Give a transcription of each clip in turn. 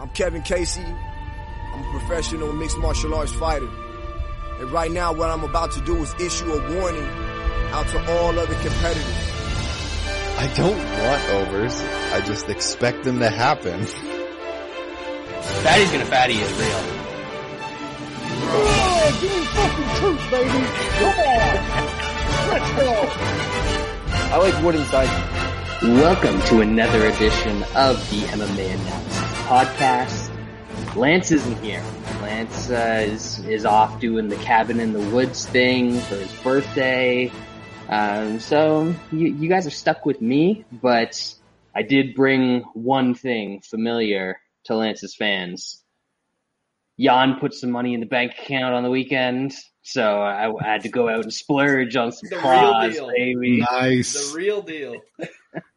I'm Kevin Casey. I'm a professional mixed martial arts fighter. And right now what I'm about to do is issue a warning out to all other competitors. I don't want overs. I just expect them to happen. Fatty's gonna fatty is real. Oh, give me fucking truth, baby. Come on. Let's go. I like wood inside. Welcome to another edition of the MMA Analysis Podcast. Lance isn't here. Lance is off doing the cabin in the woods thing for his birthday. So you guys are stuck with me, but I did bring one thing familiar to Lance's fans. Jan put some money in the bank account on the weekend, so I had to go out and splurge on some claws, baby. Nice. The real deal.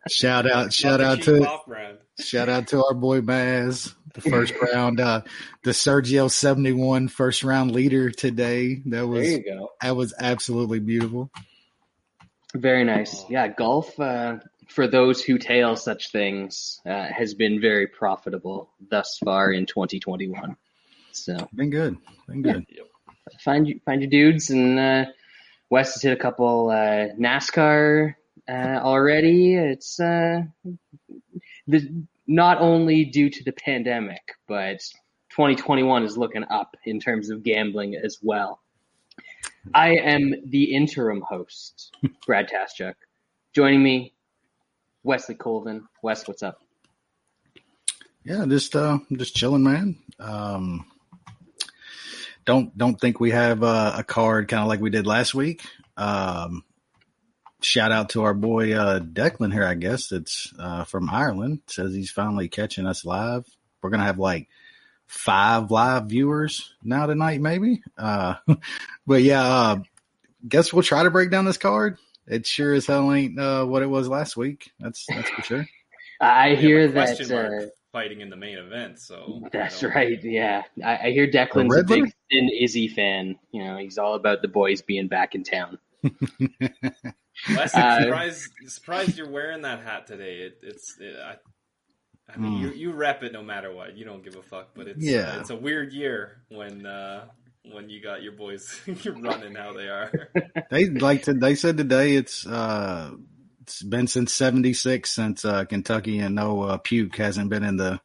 Shout out to our boy Baz, the first round, the Sergio 71 first round leader today. That was absolutely beautiful. Very nice. Yeah. Golf, for those who tail such things, has been very profitable thus far in 2021. So been good. Yeah. Find your dudes, and Wes has hit a couple NASCAR already. It's not only due to the pandemic, but 2021 is looking up in terms of gambling as well. I am the interim host, Brad Taschuk. Joining me, Wesley Colvin. Wes, what's up? Yeah, just chilling, man. Don't think we have a card kind of like we did last week. Shout out to our boy Declan here, I guess. It's from Ireland. Says he's finally catching us live. We're going to have like 5 live viewers now tonight, maybe. But yeah, guess we'll try to break down this card. It sure as hell ain't what it was last week. That's for sure. I hear that... fighting in the main event, so that's right. Yeah, I hear Declan's a big thin Izzy fan. You know, he's all about the boys being back in town. Less surprised you're wearing that hat today. I mean, you rep it no matter what. You don't give a fuck, but it's a weird year when you got your boys running how they are. They said today it's been since '76 since Kentucky and Puke hasn't been in the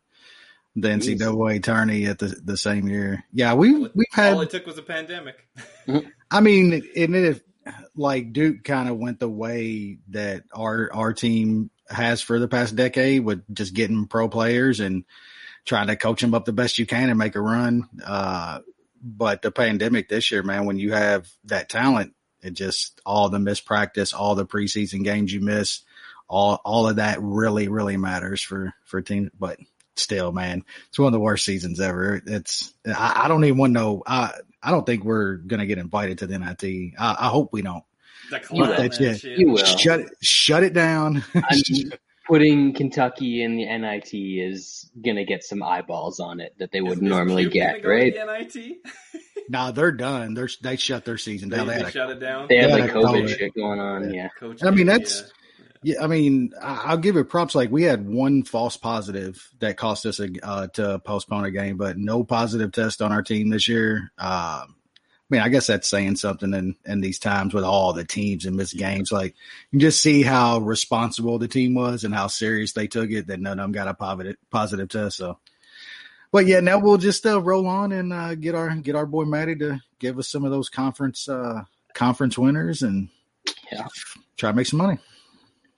NCAA tourney at the same year. Yeah, we've had. All it took was a pandemic. I mean, and if like Duke kind of went the way that our team has for the past decade with just getting pro players and trying to coach them up the best you can and make a run. But the pandemic this year, man, when you have that talent, it just all the missed practice, all the preseason games you miss, all of that really, really matters for teams. But still, man, it's one of the worst seasons ever. I don't even want to know. I don't think we're gonna get invited to the NIT. I hope we don't. Shut it down. I mean, putting Kentucky in the NIT is gonna get some eyeballs on it that they wouldn't normally get, right? NIT. Nah, they're done. They shut their season down. They shut it down. They had like COVID shit going on. Yeah. I mean, I'll give it props. Like we had one false positive that cost us to postpone a game, but no positive test on our team this year. I mean, I guess that's saying something in these times with all the teams and missed games. Like you can just see how responsible the team was and how serious they took it that none of them got a positive test. So. But yeah, now we'll just roll on and get our boy Matty to give us some of those conference winners and try to make some money.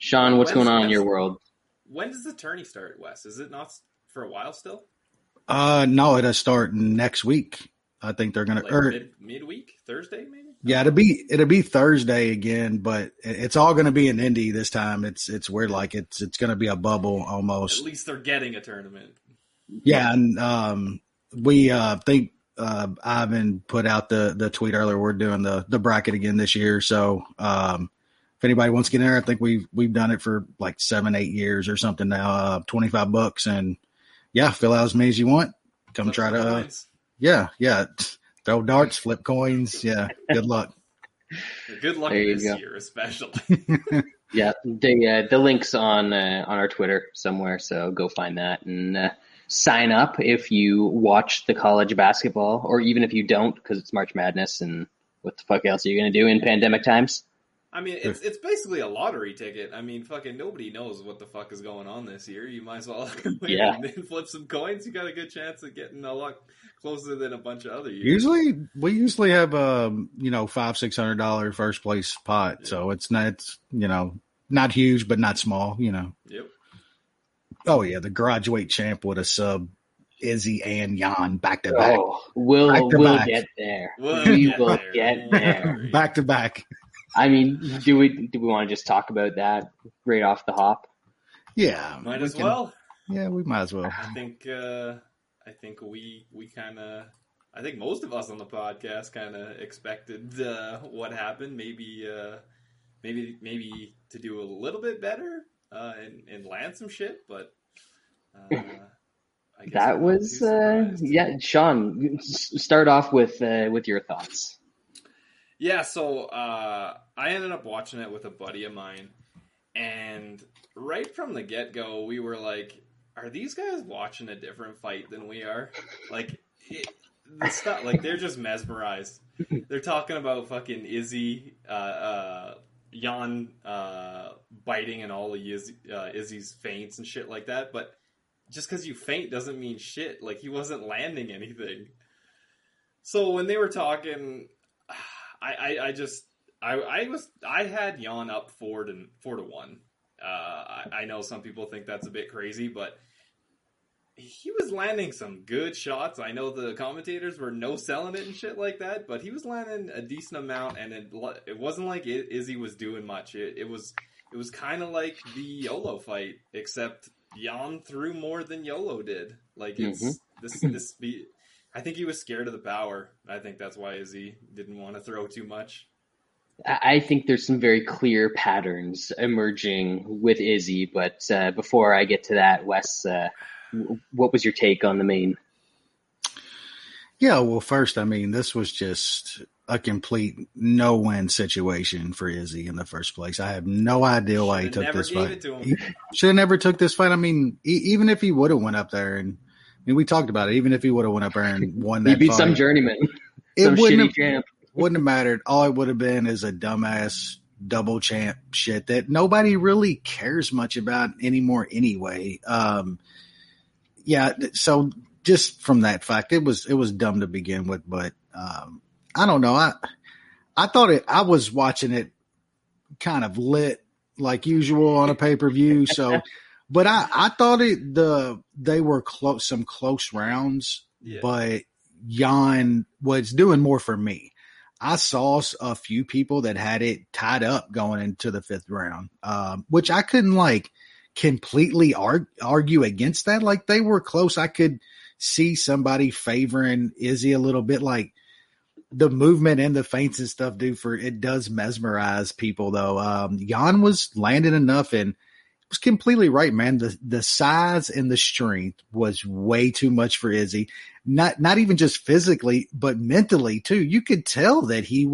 Sean, what's going on in your world? When does the tourney start at West? Is it not for a while still? No, it'll start next week. I think they're gonna midweek Thursday maybe. Yeah, it'll be Thursday again, but it's all gonna be in Indy this time. It's weird, like it's gonna be a bubble almost. At least they're getting a tournament. Yeah, and we think Ivan put out the tweet earlier. We're doing the bracket again this year. So if anybody wants to get in there, I think we've done it for like 7-8 years or something now. $25, and yeah, fill out as many as you want. Come try to throw darts, flip coins. Yeah, good luck. Good luck this year, especially. Yeah, the link's on our Twitter somewhere, so go find that and. sign up if you watch the college basketball, or even if you don't, because it's March Madness and what the fuck else are you going to do in pandemic times? I mean, it's basically a lottery ticket. I mean, fucking nobody knows what the fuck is going on this year. You might as well wait and then flip some coins. You got a good chance of getting a lot closer than a bunch of other years. We usually have $500-$600 first place pot, so it's not not huge but not small. Yep. Oh yeah, the graduate champ would have subbed Izzy and Yan back to back. We'll get there. We will get there. Back to back. I mean, do we want to just talk about that right off the hop? Yeah, might as well. Yeah, we might as well. I think most of us on the podcast kind of expected what happened. Maybe to do a little bit better and land some shit, but I guess that was Sean, start off with your thoughts. Yeah, so I ended up watching it with a buddy of mine, and right from the get-go, we were like, are these guys watching a different fight than we are? Like, they're just mesmerized. They're talking about fucking Izzy, Yan biting and all of Izzy's feints and shit like that, but just because you faint doesn't mean shit. Like, he wasn't landing anything. So when they were talking... I had Yon up 4-1. I know some people think that's a bit crazy, but he was landing some good shots. I know the commentators were no selling it and shit like that, but he was landing a decent amount, and it wasn't like Izzy was doing much. It was kind of like the Yolo fight, except Yon threw more than Yolo did. Like it's this be. I think he was scared of the power. I think that's why Izzy didn't want to throw too much. I think there's some very clear patterns emerging with Izzy, but before I get to that, Wes, what was your take on the main? Yeah, well, first, I mean, this was just a complete no-win situation for Izzy in the first place. I have no idea why he took this fight. He should have never took this fight. I mean, even if he would have went up there and we talked about it. Even if he would have went up there and won that fight. He beat some journeyman. It wouldn't have mattered. All it would have been is a dumbass double champ shit that nobody really cares much about anymore anyway. So just from that fact, it was dumb to begin with. But I don't know. I thought it – I was watching it kind of lit like usual on a pay-per-view, so – but I thought they were close, some close rounds, but Yan was doing more for me. I saw a few people that had it tied up going into the fifth round, which I couldn't completely argue against that. Like they were close. I could see somebody favoring Izzy a little bit, like the movement and the feints and stuff does mesmerize people though. Yan was landing enough and was completely right, man. The size and the strength was way too much for Izzy. Not even just physically, but mentally too. You could tell that he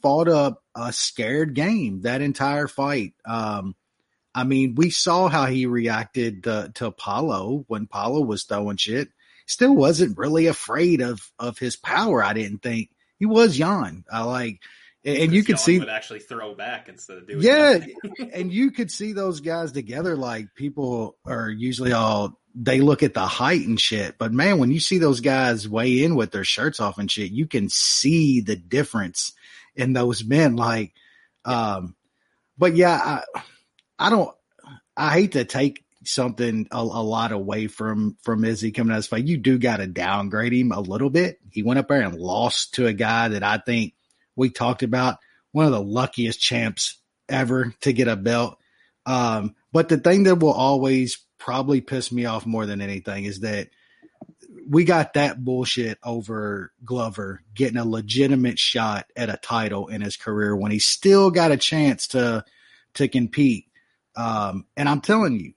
fought up a scared game that entire fight. I mean, we saw how he reacted to Apollo when Apollo was throwing shit. Still wasn't really afraid of his power. I didn't think he was Yan. And you could see would actually throw back instead of doing that. And you could see those guys together. Like people are usually they look at the height and shit, but man, when you see those guys weigh in with their shirts off and shit, you can see the difference in those men. Like, but yeah, I hate to take something a lot away from Izzy coming out of this fight. You do got to downgrade him a little bit. He went up there and lost to a guy that I think we talked about, one of the luckiest champs ever to get a belt. But the thing that will always probably piss me off more than anything is that we got that bullshit over Glover getting a legitimate shot at a title in his career when he still got a chance to compete. And I'm telling you,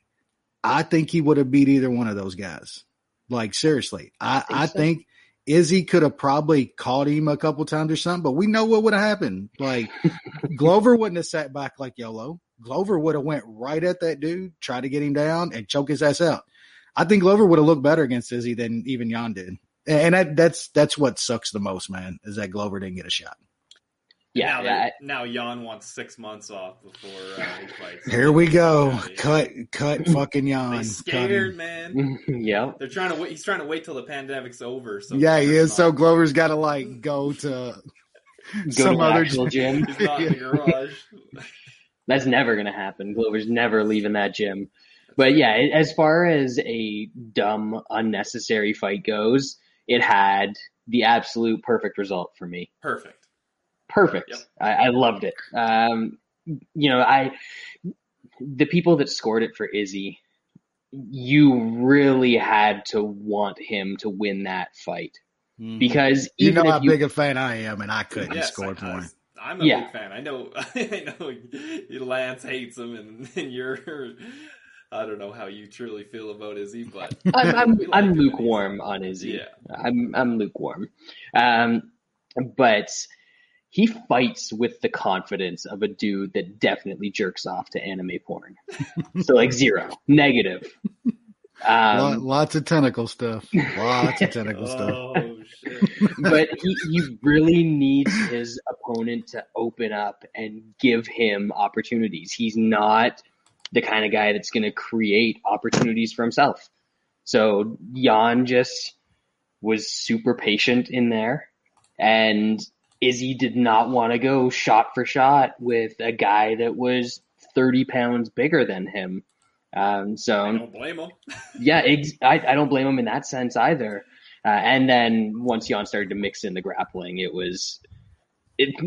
I think he would have beat either one of those guys. Like, seriously, I think Izzy could have probably caught him a couple times or something, but we know what would have happened. Like Glover wouldn't have sat back like Yolo. Glover would have went right at that dude, tried to get him down and choke his ass out. I think Glover would have looked better against Izzy than even Yan did. And that's what sucks the most, man, is that Glover didn't get a shot. Yeah. Now Yan wants 6 months off before he fights. Here we go. Cut, fucking Yan. He's scared, man. Yeah. They're trying to. He's trying to wait till the pandemic's over. So yeah, he is. So Glover's got to like go to other gym. He's not in the garage. That's never gonna happen. Glover's never leaving that gym. But yeah, as far as a dumb, unnecessary fight goes, it had the absolute perfect result for me. Perfect. Yep. I loved it. The people that scored it for Izzy, you really had to want him to win that fight. Mm-hmm. Because even how big a fan I am, and I couldn't score for him. I'm a big fan. I know Lance hates him, and you're... I don't know how you truly feel about Izzy, but I'm lukewarm on Izzy. Yeah. I'm lukewarm, but he fights with the confidence of a dude that definitely jerks off to anime porn. So like zero, negative. Lots of tentacle stuff. Oh shit! But he really needs his opponent to open up and give him opportunities. He's not the kind of guy that's going to create opportunities for himself. So Yan just was super patient in there, and Izzy did not want to go shot for shot with a guy that was 30 pounds bigger than him. So I don't blame him. Yeah. I don't blame him in that sense either. And then once Yan started to mix in the grappling,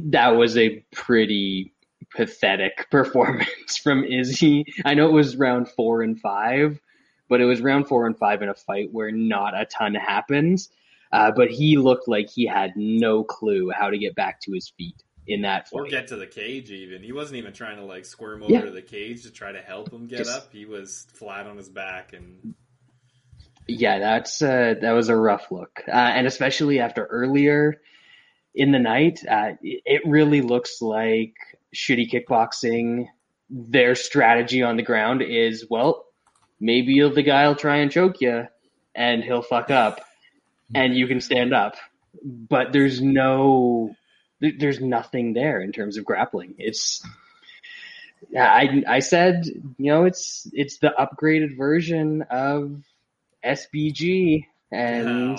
that was a pretty pathetic performance from Izzy. I know it was round 4 and 5, but it was round 4 and 5 in a fight where not a ton happens. But he looked like he had no clue how to get back to his feet in that fight. Or get to the cage even. He wasn't even trying to like squirm over to the cage to try to help him get up. He was flat on his back. And yeah, that was a rough look. And especially after earlier in the night, it really looks like shitty kickboxing. Their strategy on the ground is, well, maybe the guy will try and choke you and he'll fuck up and you can stand up, but there's nothing there in terms of grappling. It's I said, it's the upgraded version of SBG. And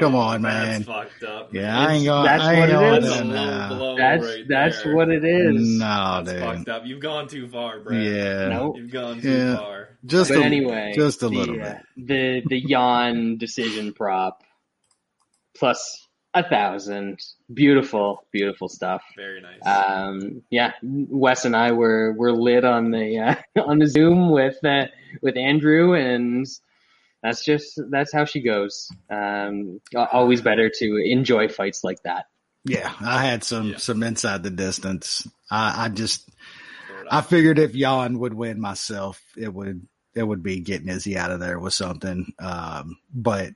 come on, man. Fucked up. Yeah, I ain't going. That's what it is. That's what it is. No, that's fucked up. You've gone too far, Brad. Yeah, nope. You've gone too far. Just a little bit. The Yan decision prop plus 1,000. Beautiful stuff. Very nice. Yeah, Wes and I were lit on the Zoom with Andrew and. That's how she goes. Always better to enjoy fights like that. Yeah, I had some inside the distance. I figured if Yan would win myself, it would be getting Izzy out of there with something. But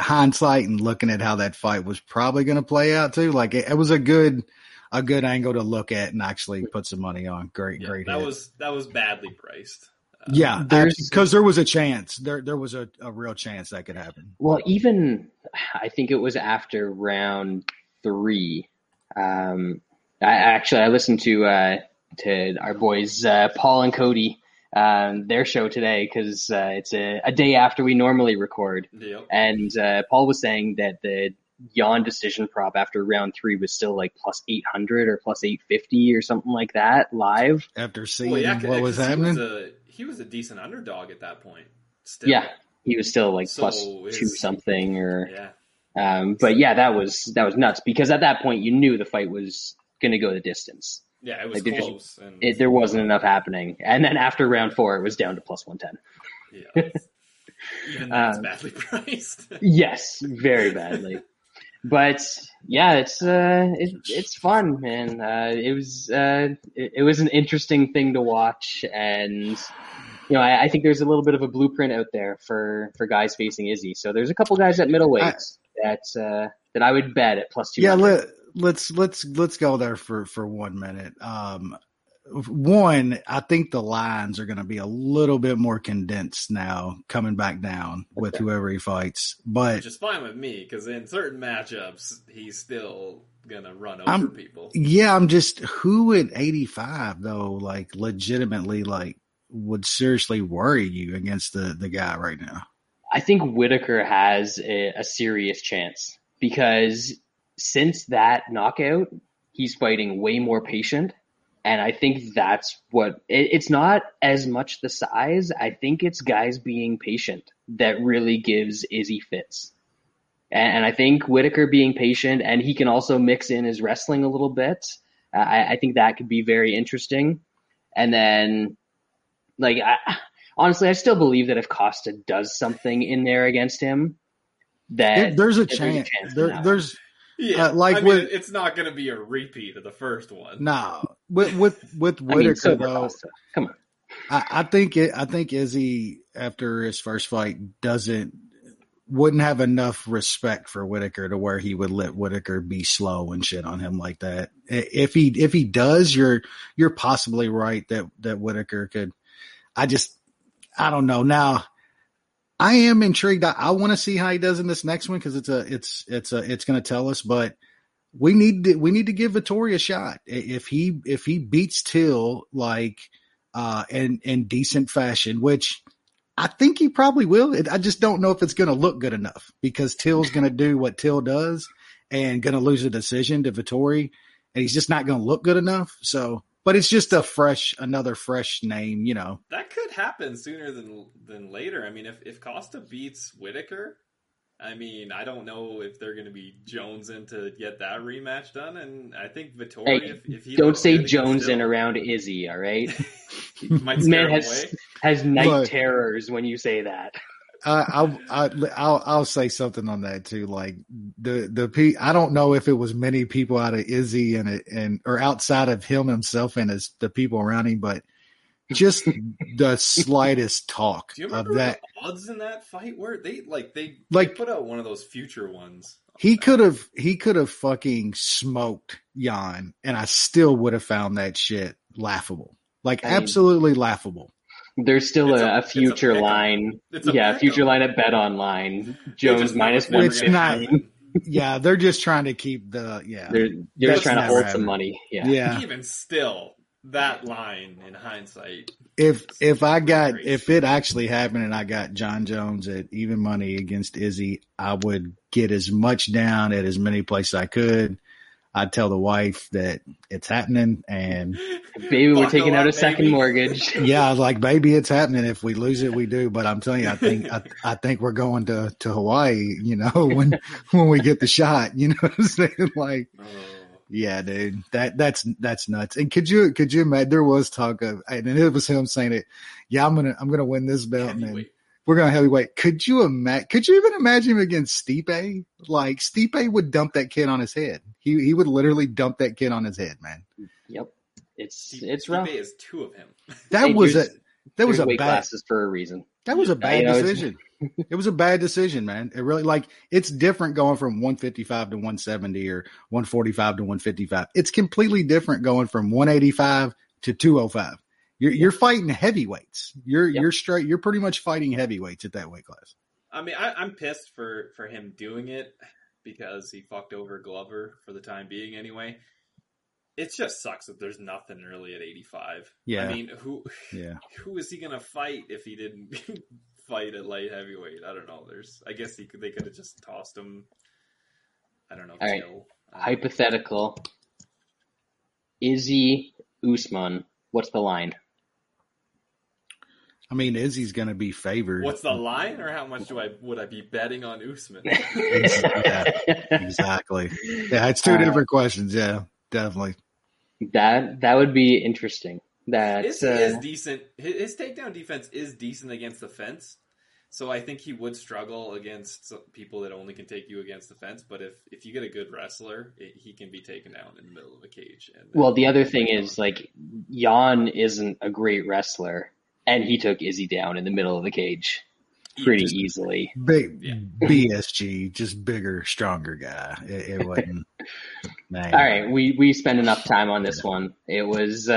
hindsight and looking at how that fight was probably going to play out too, like it was a good angle to look at and actually put some money on. Great. That was badly priced. Yeah, because there was a chance. There was a real chance that could happen. Well, even I think it was after round 3. I listened to our boys Paul and Cody, their show today because it's a day after we normally record. Yep. And Paul was saying that the Yan decision prop after round 3 was still like plus 800 or plus 850 or something like that live. After seeing what was happening. He was a decent underdog at that point. Still. Yeah, he was still like plus 2 something or. Yeah. But yeah, that was nuts because at that point you knew the fight was going to go the distance. Yeah, it was like close. There wasn't enough happening, and then after round 4, it was down to plus 110. Yeah, even that's badly priced. Yes, very badly. But yeah, it's fun, man. It was an interesting thing to watch, and I think there's a little bit of a blueprint out there for guys facing Izzy. So there's a couple guys at middleweight that I would bet at plus 200. Yeah, let's go there for 1 minute. one, I think the lines are going to be a little bit more condensed now coming back down with whoever he fights. But which is fine with me, because in certain matchups, he's still going to run over people. Yeah, I'm just, who at 85, though, like, legitimately, like, would seriously worry you against the guy right now? I think Whitaker has a serious chance, because since that knockout, he's fighting way more patient. And I think that's what – it's not as much the size. I think it's guys being patient that really gives Izzy fits. And I think Whitaker being patient, and he can also mix in his wrestling a little bit. I think that could be very interesting. And then, like, honestly, I still believe that if Costa does something in there against him, that there's a chance. Yeah, like it's not going to be a repeat of the first one. No, with Whitaker, I mean, though, come on. I think Izzy after his first fight wouldn't have enough respect for Whitaker to where he would let Whitaker be slow and shit on him like that. If he does, you're possibly right that Whitaker could. I don't know now. I am intrigued. I want to see how he does in this next one, because it's going to tell us. But we need to give Vittori a shot. If he beats Till like in decent fashion, which I think he probably will. I just don't know if it's going to look good enough, because Till's going to do what Till does and going to lose a decision to Vittori, and he's just not going to look good enough. So. But it's just another fresh name, you know. That could happen sooner than later. I mean, if Costa beats Whitaker, I mean, I don't know if they're going to be jonesing to get that rematch done. And I think Vittori, hey, if he don't say jonesing around Izzy, all right? Might scare him away. Has night terrors when you say that. I'll say something on that too. Like the I don't know if it was many people out of Izzy or outside of himself and his the people around him, but just the slightest talk. Do you remember of that, what the odds in that fight were? They put out one of those future ones. He could have fucking smoked Yan, and I still would have found that shit laughable. Like, absolutely laughable. There's still a future line. Yeah, future line at Bet Online. Jones -150. It's not. Yeah, they're just trying to keep the. Yeah, they're just trying to hold some money. Yeah. Even still, that line in hindsight. If it actually happened and I got John Jones at even money against Izzy, I would get as much down at as many places I could. I'd tell the wife that it's happening, and baby, we're taking out a second mortgage. Yeah, I was like, baby, it's happening. If we lose it, we do. But I'm telling you, I think we're going to Hawaii, you know, when we get the shot, you know what I'm saying? Like, yeah, dude, that's nuts. And could you imagine, there was talk of, and it was him saying it. Yeah, I'm going to win this belt, man. We're going to heavyweight. Could you even imagine him against Stipe? Like, Stipe would dump that kid on his head. He would literally dump that kid on his head, man. Yep. It's rough. Stipe is two of him. That was a bad classes for a reason. That was a bad decision. It was a bad decision, man. It really, like, it's different going from 155 to 170 or 145 to 155. It's completely different going from 185 to 205. You're fighting heavyweights. You're straight. You're pretty much fighting heavyweights at that weight class. I mean, I'm pissed for him doing it, because he fucked over Glover for the time being anyway. It just sucks that there's nothing really at 85. Yeah. I mean, who is he gonna fight if he didn't fight at light heavyweight? I don't know. I guess they could have just tossed him. I don't know. All right. Hypothetical. Izzy Usman. What's the line? I mean, Izzy's going to be favored. What's the line, or how much would I be betting on Usman? Exactly. Yeah, it's two different questions. Yeah, definitely. That would be interesting. His is decent. His takedown defense is decent against the fence, so I think he would struggle against people that only can take you against the fence. But if you get a good wrestler, he can be taken down in the middle of a cage. And well, the other thing is, like, Yan isn't a great wrestler. And he took Izzy down in the middle of the cage pretty easily. Big BSG, just bigger, stronger guy. It wasn't. All right, we spent enough time on this one. It was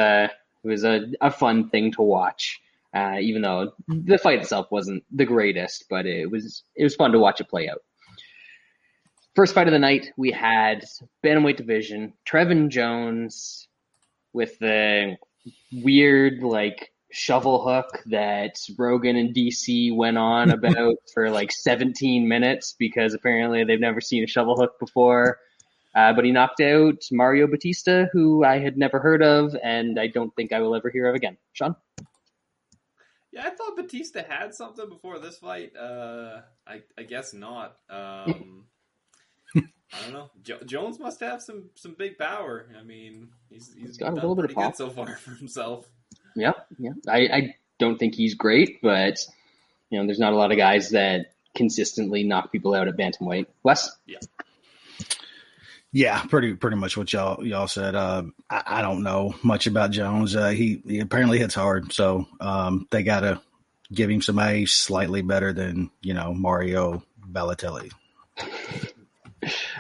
It was a fun thing to watch, even though the fight itself wasn't the greatest, but it was fun to watch it play out. First fight of the night, we had bantamweight division, Trevin Jones with the weird, like, shovel hook that Rogan and DC went on about for like 17 minutes because apparently they've never seen a shovel hook before. But he knocked out Mario Batista, who I had never heard of, and I don't think I will ever hear of again. Sean? Yeah, I thought Batista had something before this fight. I guess not. I don't know. Jones must have some big power. I mean, he's got a little bit of pop good so far for himself. Yeah. I don't think he's great, but you know, there's not a lot of guys that consistently knock people out at bantamweight. Wes? Yeah, pretty much what y'all said. I don't know much about Jones. He apparently hits hard, so they gotta give him somebody slightly better than, you know, Mario Balotelli.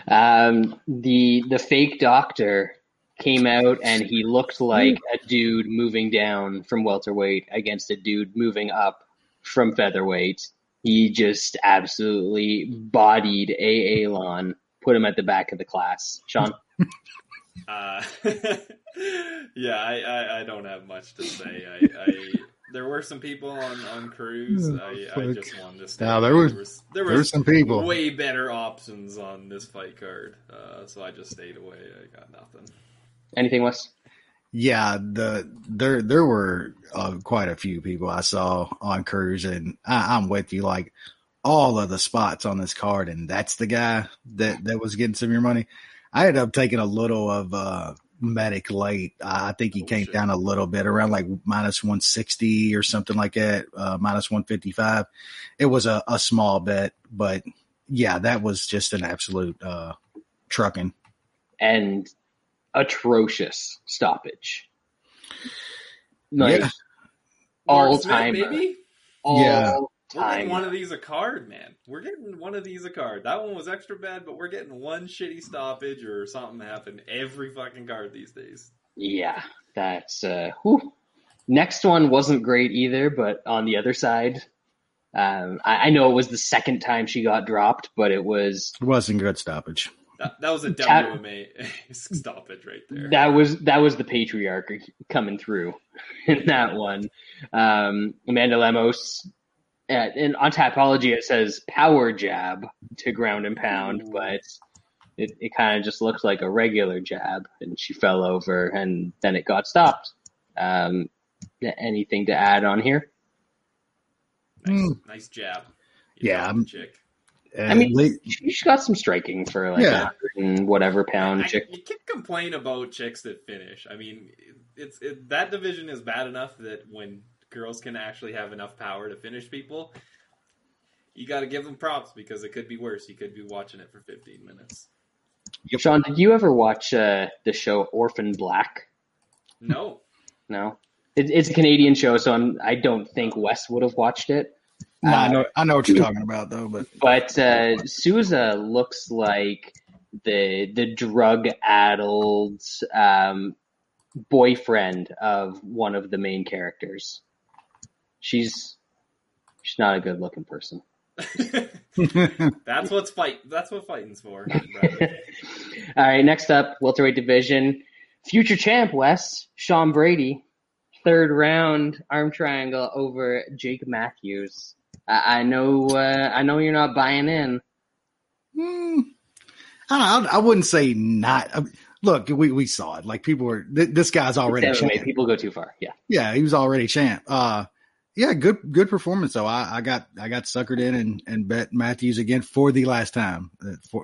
The fake doctor came out and he looked like a dude moving down from welterweight against a dude moving up from featherweight. He just absolutely bodied A.A. Lon, put him at the back of the class. Sean? Yeah, I don't have much to say. There were some people on Cruz. I just wanted to say there were some people way better options on this fight card. So I just stayed away. I got nothing. Anything else? Yeah, there were quite a few people I saw on Cruz, and I'm with you. Like, all of the spots on this card, and that's the guy that was getting some of your money. I ended up taking a little of Medic late. I think he came down a little bit, around like minus 160 or something like that, minus 155. It was a small bet, but yeah, that was just an absolute trucking. And atrocious stoppage. Like, yeah. All time. We're getting one of these a card, man. That one was extra bad, but we're getting one shitty stoppage or something happen every fucking card these days. Yeah, that's next one wasn't great either, but on the other side, I know it was the second time she got dropped, but it wasn't good stoppage. That was a WMA stoppage right there. That was the patriarchy coming through in that one. Amanda Lemos, and on Tapology it says power jab to ground and pound, but it kind of just looked like a regular jab, and she fell over, and then it got stopped. Anything to add on here? Nice jab. Chick. I mean, she's got some striking for like 100 and whatever pound chick. You can't complain about chicks that finish. I mean, it's that division is bad enough that when girls can actually have enough power to finish people, you got to give them props because it could be worse. You could be watching it for 15 minutes. Sean, did you ever watch the show Orphan Black? No. It's a Canadian show, so I don't think Wes would have watched it. I know what you're talking about, though. But Souza looks like the drug-addled boyfriend of one of the main characters. She's not a good-looking person. That's what fighting's for. All right, next up, welterweight division, future champ Wes, Sean Brady, third round arm triangle over Jake Matthews. I know you're not buying in. I don't know. I wouldn't say not. I mean, look, we saw it. Like, people were. This guy's already champ. People go too far. Yeah. He was already champ. Good performance though. I got suckered in and bet Matthews again for the last time.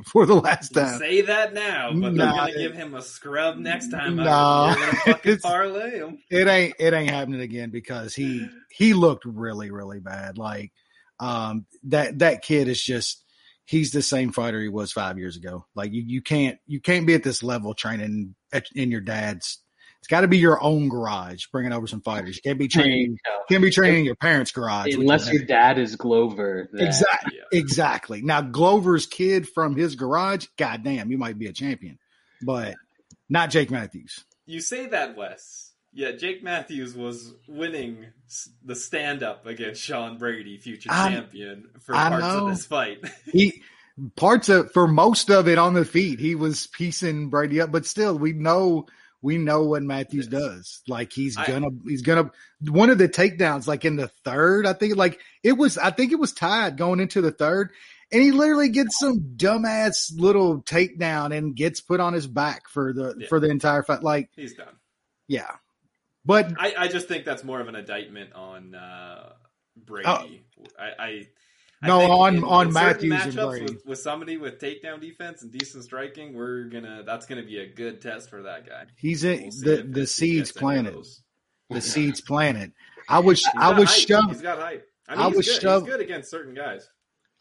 For the last time. You say that now, but they're gonna give him a scrub next time. They're gonna fucking parlay him. It ain't happening again because he looked really, really bad. Like, that kid is just, he's the same fighter he was 5 years ago. Like, you can't be at this level training in your dad's. It's got to be your own garage, bringing over some fighters. You can't be training. Can't be training in your parents' garage unless your dad is Glover. Exactly. Now Glover's kid from his garage, goddamn, you might be a champion, but not Jake Matthews. You say that, Wes. Yeah, Jake Matthews was winning the stand-up against Sean Brady, future champion, for parts of this fight. For most of it on the feet, he was piecing Brady up. But still, we know what Matthews does. Like he's gonna one of the takedowns, like in the third, I think it was tied going into the third, and he literally gets some dumbass little takedown and gets put on his back for the entire fight. Like he's done. Yeah. But I just think that's more of an indictment on Brady. I think on Matthews and Brady. With somebody with takedown defense and decent striking, that's going to be a good test for that guy. He's in the seeds planted. The seeds planted. He's got hype. He's good against certain guys.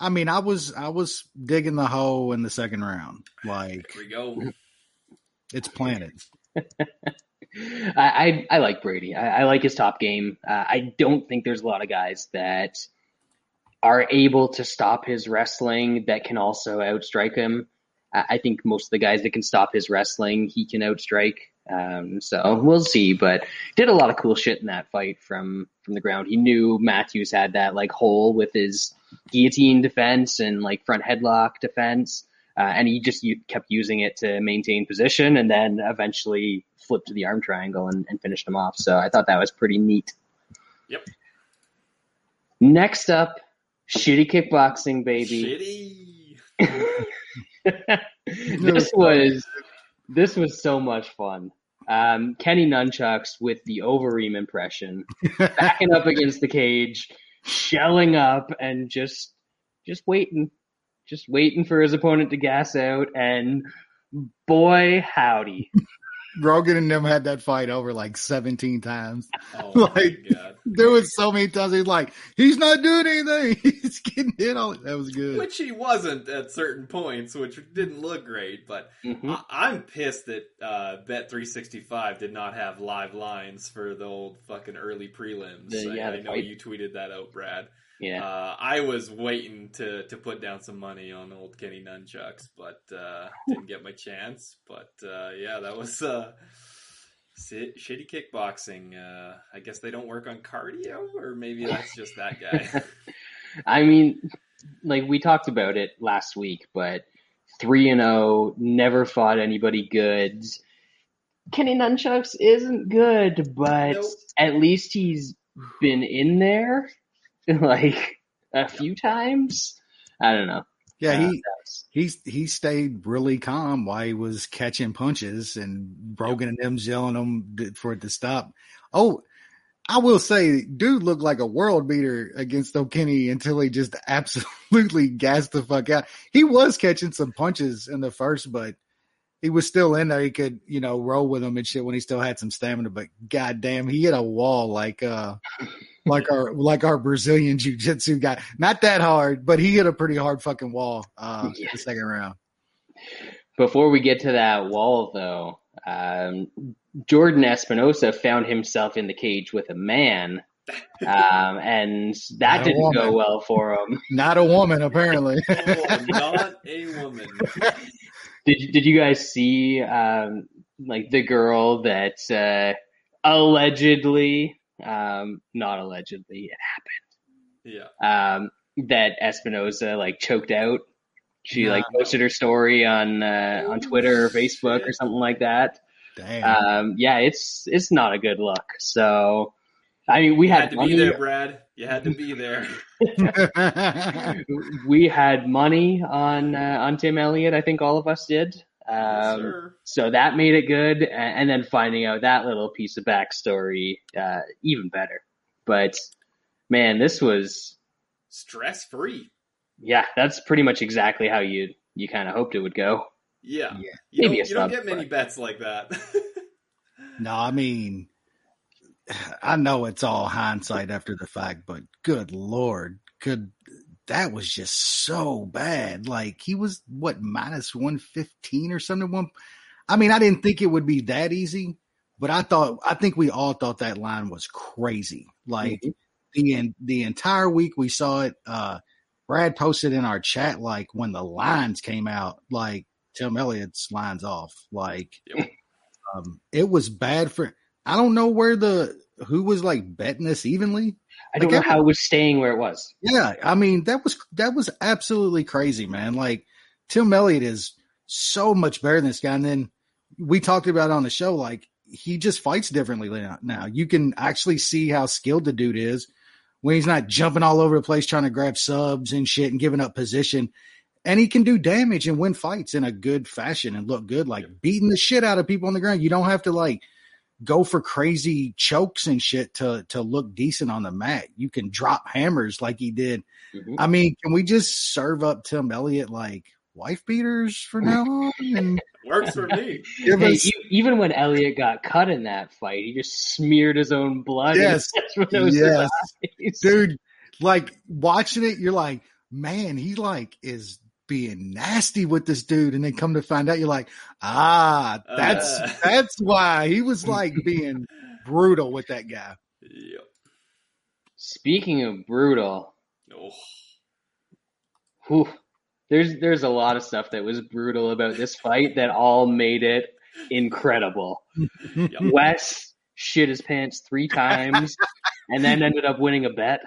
I mean, I was digging the hole in the second round. Like here we go. It's planted. I like Brady. I like his top game. I don't think there's a lot of guys that are able to stop his wrestling that can also outstrike him. I think most of the guys that can stop his wrestling, he can outstrike. So we'll see. But did a lot of cool shit in that fight from the ground. He knew Matthews had that like hole with his guillotine defense and like front headlock defense. And he just kept using it to maintain position and then eventually flipped to the arm triangle and finished him off. So I thought that was pretty neat. Yep. Next up, shitty kickboxing, baby. Shitty. This was so much fun. Kenny Nunchucks with the Overeem impression, backing up against the cage, shelling up and just waiting. Just waiting for his opponent to gas out, and boy, howdy. Rogan and them had that fight over like 17 times. Oh my God. There was so many times he's like, he's not doing anything. He's getting hit on. That was good. Which he wasn't at certain points, which didn't look great. But I'm pissed that Bet365 did not have live lines for the old fucking early prelims. I know you tweeted that out, Brad. Yeah, I was waiting to put down some money on old Kenny Nunchucks, but didn't get my chance. But that was shitty kickboxing. I guess they don't work on cardio, or maybe that's just that guy. I mean, like we talked about it last week, but 3-0, never fought anybody good. Kenny Nunchucks isn't good, but at least he's been in there. Like a few times, I don't know. Yeah, he stayed really calm while he was catching punches and Brogan and them yelling him for it to stop. Oh, I will say, dude looked like a world beater against O'Kenny until he just absolutely gassed the fuck out. He was catching some punches in the first, but he was still in there. He could, roll with him and shit when he still had some stamina. But goddamn, he hit a wall like our Brazilian jiu-jitsu guy. Not that hard, but he hit a pretty hard fucking wall the second round. Before we get to that wall, though, Jordan Espinosa found himself in the cage with a man, and that didn't go well for him. Not a woman, apparently. Not a woman. Did you guys see the girl that allegedly... not allegedly, it happened. Yeah. That Espinosa choked out. She posted her story on Twitter or Facebook or something like that. Damn. It's not a good look. So, I mean, we had money. You had to be there, Brad. You had to be there. We had money on Tim Elliott. I think all of us did. So that made it good. And then finding out that little piece of backstory, even better. But man, this was stress-free. Yeah. That's pretty much exactly how you kind of hoped it would go. Yeah. You don't get many bets like that. No, I mean, I know it's all hindsight after the fact, but good Lord, that was just so bad. Like he was minus 115 or something. I mean, I didn't think it would be that easy, but I think we all thought that line was crazy. Like the entire week we saw it. Brad posted in our chat, when the lines came out, Tim Elliott's lines off, it was bad for I don't know where who was like betting this evenly. I don't know how it was staying where it was. Yeah, I mean that was absolutely crazy, man. Like Tim Elliott is so much better than this guy. And then we talked about it on the show, like he just fights differently now. You can actually see how skilled the dude is when he's not jumping all over the place trying to grab subs and shit and giving up position. And he can do damage and win fights in a good fashion and look good, like beating the shit out of people on the ground. You don't have to like go for crazy chokes and shit to look decent on the mat. You can drop hammers like he did. Mm-hmm. I mean, can we just serve up Tim Elliott like wife beaters for now on? And works for me. Hey, even when Elliott got cut in that fight, he just smeared his own blood. Yes, yes. Dude, like watching it, you're like, man, he like is being nasty with this dude, and then come to find out you're like, that's why he was like being brutal with that guy. Yep. Speaking of brutal, there's a lot of stuff that was brutal about this fight that all made it incredible. Yep. Wes shit his pants 3 times and then ended up winning a bet.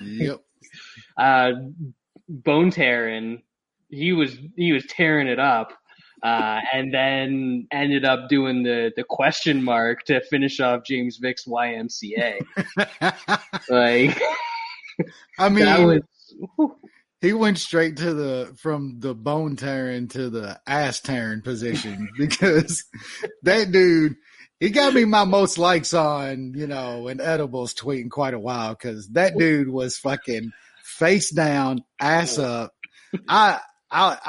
Yep. Bone tearing. He was tearing it up, and then ended up doing the question mark to finish off James Vick's YMCA. Like, I mean, he went straight to from the bone tearing to the ass tearing position because that dude. He got me my most likes on, an edibles tweet in quite a while because that dude was fucking face down, ass up.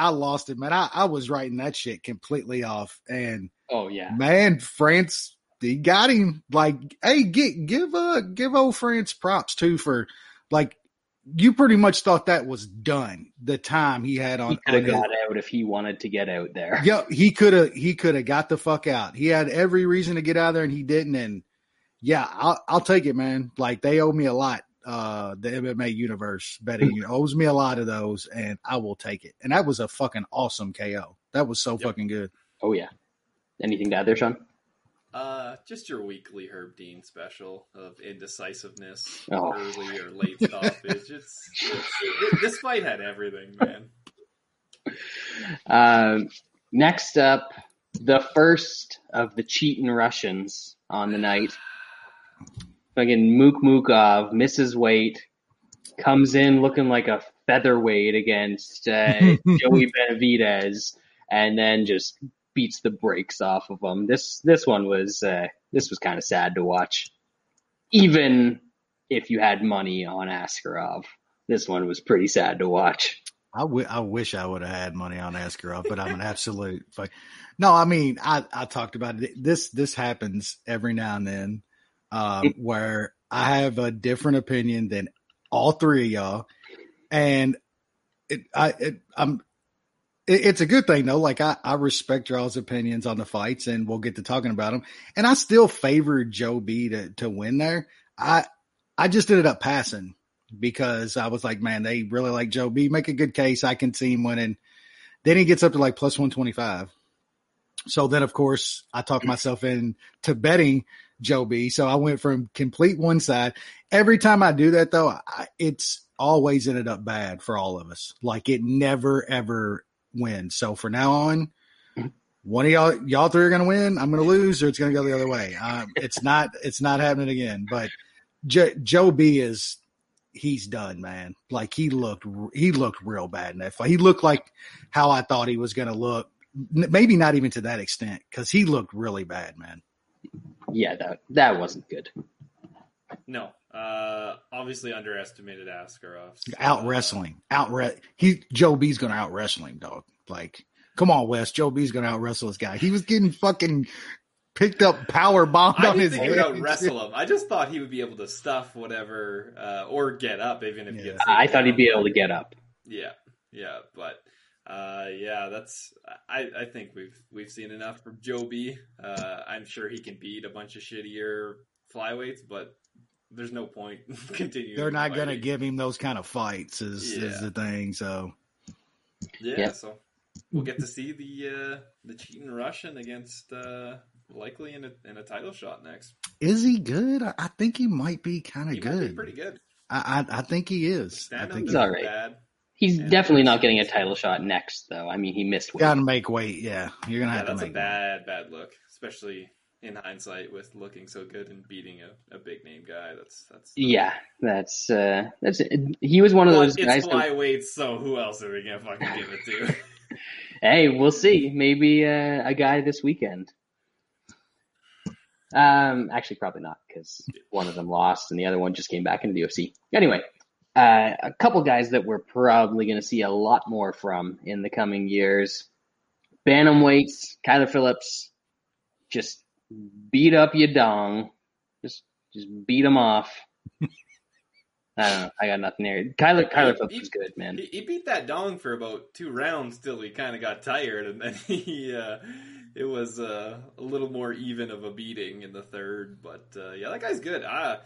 I lost it, man. I was writing that shit completely off. And oh yeah, man, France, he got him. Like, hey, give old France props too for like you pretty much thought that was done. The time he had on, he could have got out if he wanted to get out there. Yeah, he could have got the fuck out. He had every reason to get out of there, and he didn't. And yeah, I'll take it, man. Like they owe me a lot. The MMA universe betting owes me a lot of those, and I will take it. And that was a fucking awesome KO. That was so fucking good. Oh yeah. Anything to add there, Sean? Just your weekly Herb Dean special of indecisiveness, early or late stoppage. This fight had everything, man. Next up, the first of the cheating Russians on the night. Fucking Mukmukov misses weight, comes in looking like a featherweight against Joey Benavidez, and then just beats the brakes off of him. This was kind of sad to watch. Even if you had money on Askarov, this one was pretty sad to watch. I wish I would have had money on Askarov, but I'm an absolute fuck. No, I mean I talked about it. This happens every now and then. Where I have a different opinion than all three of y'all, and it's a good thing though. Like I respect y'all's opinions on the fights, and we'll get to talking about them. And I still favored Joe B to win there. I just ended up passing because I was like, man, they really like Joe B. Make a good case. I can see him winning. Then he gets up to like plus 125. So then, of course, I talked myself into betting Joe B. So I went from complete one side. Every time I do that, though, it's always ended up bad for all of us. Like it never, ever wins. So for now on, one of y'all three are going to win. I'm going to lose, or it's going to go the other way. It's not happening again. But Joe B he's done, man. Like he looked real bad in that fight. He looked like how I thought he was going to look. Maybe not even to that extent, because he looked really bad, man. Yeah, that wasn't good. No, obviously underestimated Askarov. So, Joe B's gonna out wrestle him, dog. Like, come on, Wes. Joe B's gonna out wrestle this guy. He was getting fucking picked up, power bombed on his head. I didn't think he'd out wrestle him. I just thought he would be able to stuff whatever, or get up, even if he gets. I thought he'd be able to get up. Yeah, but. That's I think we've seen enough from Joe B. I'm sure he can beat a bunch of shittier flyweights, but there's no point continuing. They're not going to give him those kind of fights is the thing. So so we'll get to see the cheating Russian against likely in a title shot next. Is he good? I think he might be kind of good. Might be pretty good. I think he is. I think he's all right. Bad. He's definitely not getting a title shot next, though. I mean, he missed weight. Got to make weight, yeah. You're going to have to make weight. That's a bad look, especially in hindsight with looking so good and beating a big-name guy. That's he was one of those guys. It's flyweights, so who else are we going to fucking give it to? Hey, we'll see. Maybe a guy this weekend. Actually, probably not, because one of them lost and the other one just came back into the UFC. Anyway, a couple guys that we're probably going to see a lot more from in the coming years. Bantamweights, Kyler Phillips, just beat up Yadong. Just beat him off. I don't know. I got nothing there. Kyler Phillips was good, man. He beat that Dong for about 2 rounds till he kind of got tired, and then it was a little more even of a beating in the third. But yeah, that guy's good. I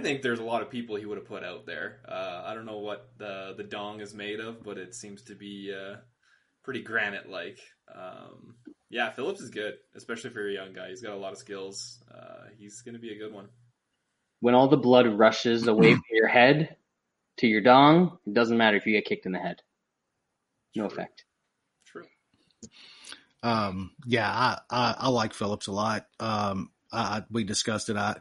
think there's a lot of people he would have put out there. I don't know what the Dong is made of, but it seems to be pretty granite-like. Yeah, Phillips is good, especially for a young guy. He's got a lot of skills. He's going to be a good one. When all the blood rushes away from your head to your dong, it doesn't matter if you get kicked in the head. No effect. True. Yeah, I like Phillips a lot. We discussed it. I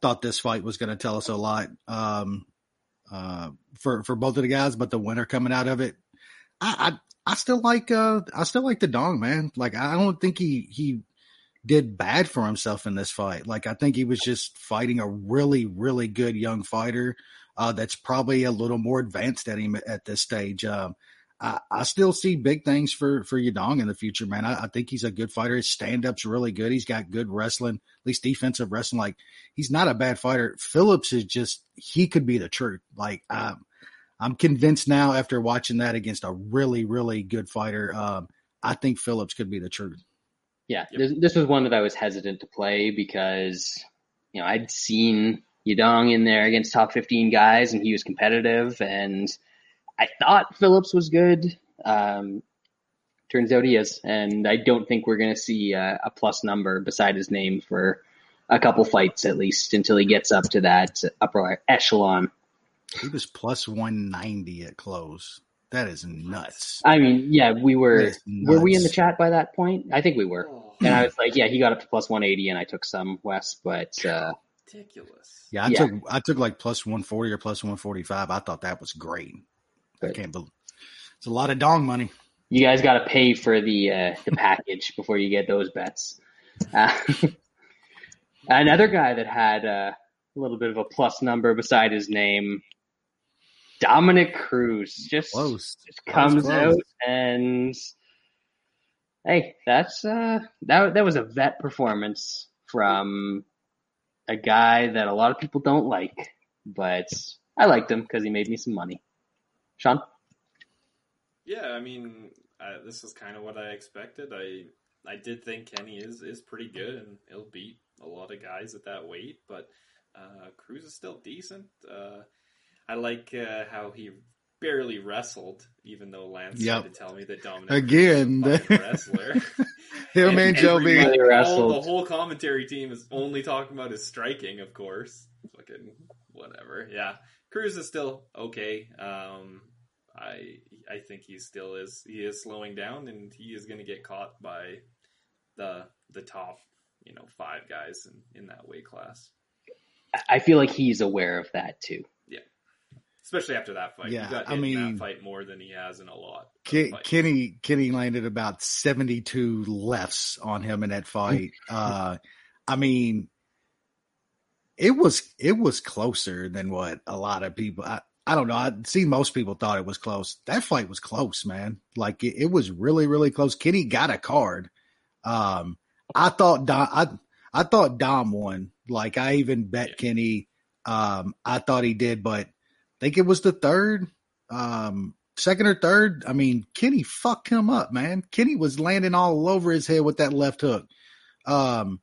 thought this fight was going to tell us a lot for both of the guys, but the winner coming out of it, I still like the dong, man. Like, I don't think he did bad for himself in this fight. Like, I think he was just fighting a really, really good young fighter that's probably a little more advanced at him at this stage. I still see big things for Yadong in the future, man. I think he's a good fighter. His stand-up's really good. He's got good wrestling, at least defensive wrestling. Like, he's not a bad fighter. Phillips is just, he could be the truth. Like, I'm convinced now after watching that against a really, really good fighter, I think Phillips could be the truth. Yeah, this was one that I was hesitant to play because, you know, I'd seen Yadong in there against top 15 guys and he was competitive, and I thought Phillips was good. Turns out he is, and I don't think we're going to see a plus number beside his name for a couple fights at least until he gets up to that upper echelon. He was plus 190 at close. That is nuts. I mean, yeah, were we in the chat by that point? I think we were. And I was like, yeah, he got up to plus 180 and I took some, Wes, but ridiculous. Yeah, I took like plus 140 or plus 145. I thought that was great. Good. I can't believe it's a lot of dong money. You guys got to pay for the package before you get those bets. Another guy that had a little bit of a plus number beside his name, Dominic Cruz, just comes out, and hey, that's that was a vet performance from a guy that a lot of people don't like, but I liked him because he made me some money. Sean? Yeah, I mean, this is kind of what I expected. I did think Kenny is pretty good, and he'll beat a lot of guys at that weight, but Cruz is still decent. I like how he barely wrestled, even though Lance had to tell me that Dominic again was a wrestler. Him and Joe B. The whole commentary team is only talking about his striking, of course. Fucking whatever. Yeah, Cruz is still okay. I think he still is. He is slowing down, and he is going to get caught by the top, 5 guys in that weight class. I feel like he's aware of that too. Yeah. Especially after that fight. Yeah, he got that fight more than he has in a lot. Kenny landed about 72 lefts on him in that fight. I mean, it was closer than what a lot of people. I don't know. I see most people thought it was close. That fight was close, man. Like it was really, really close. Kenny got a card. I thought Dom won. Like I even bet Kenny. I thought he did, but. Think it was the third, second or third. I mean, Kenny fucked him up, man. Kenny was landing all over his head with that left hook. Dom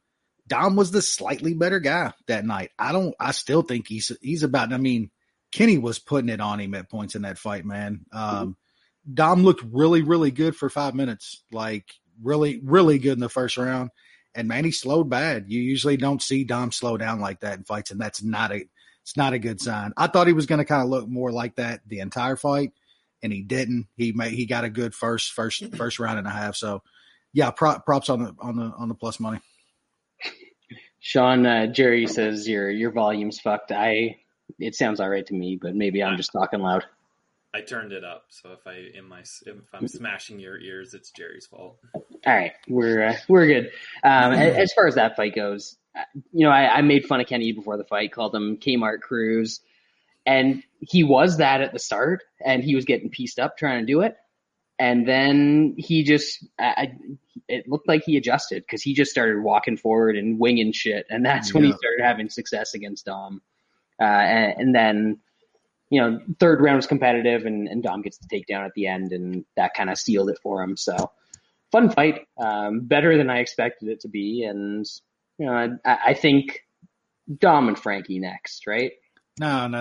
was the slightly better guy that night. I still think he's about, I mean, Kenny was putting it on him at points in that fight, man. Dom looked really, really good for 5 minutes, like really, really good in the first round. And man, he slowed bad. You usually don't see Dom slow down like that in fights, and that's not a good sign. I thought he was going to kind of look more like that the entire fight, and he didn't. He got a good first round and a half. So, yeah, props on the plus money. Sean, Jerry says your volume's fucked. It sounds all right to me, but maybe I'm just talking loud. I turned it up, so if I'm smashing your ears, it's Jerry's fault. All right, we're good. As far as that fight goes, you know, I made fun of Kenny before the fight, called him Kmart Cruz, and he was that at the start, and he was getting pieced up trying to do it, and then he just it looked like he adjusted because he just started walking forward and winging shit, and that's when he started having success against Dom, and then. You know, third round was competitive, and Dom gets the takedown at the end, and that kind of sealed it for him. So, fun fight, better than I expected it to be, and you know, I think Dom and Frankie next, right? No.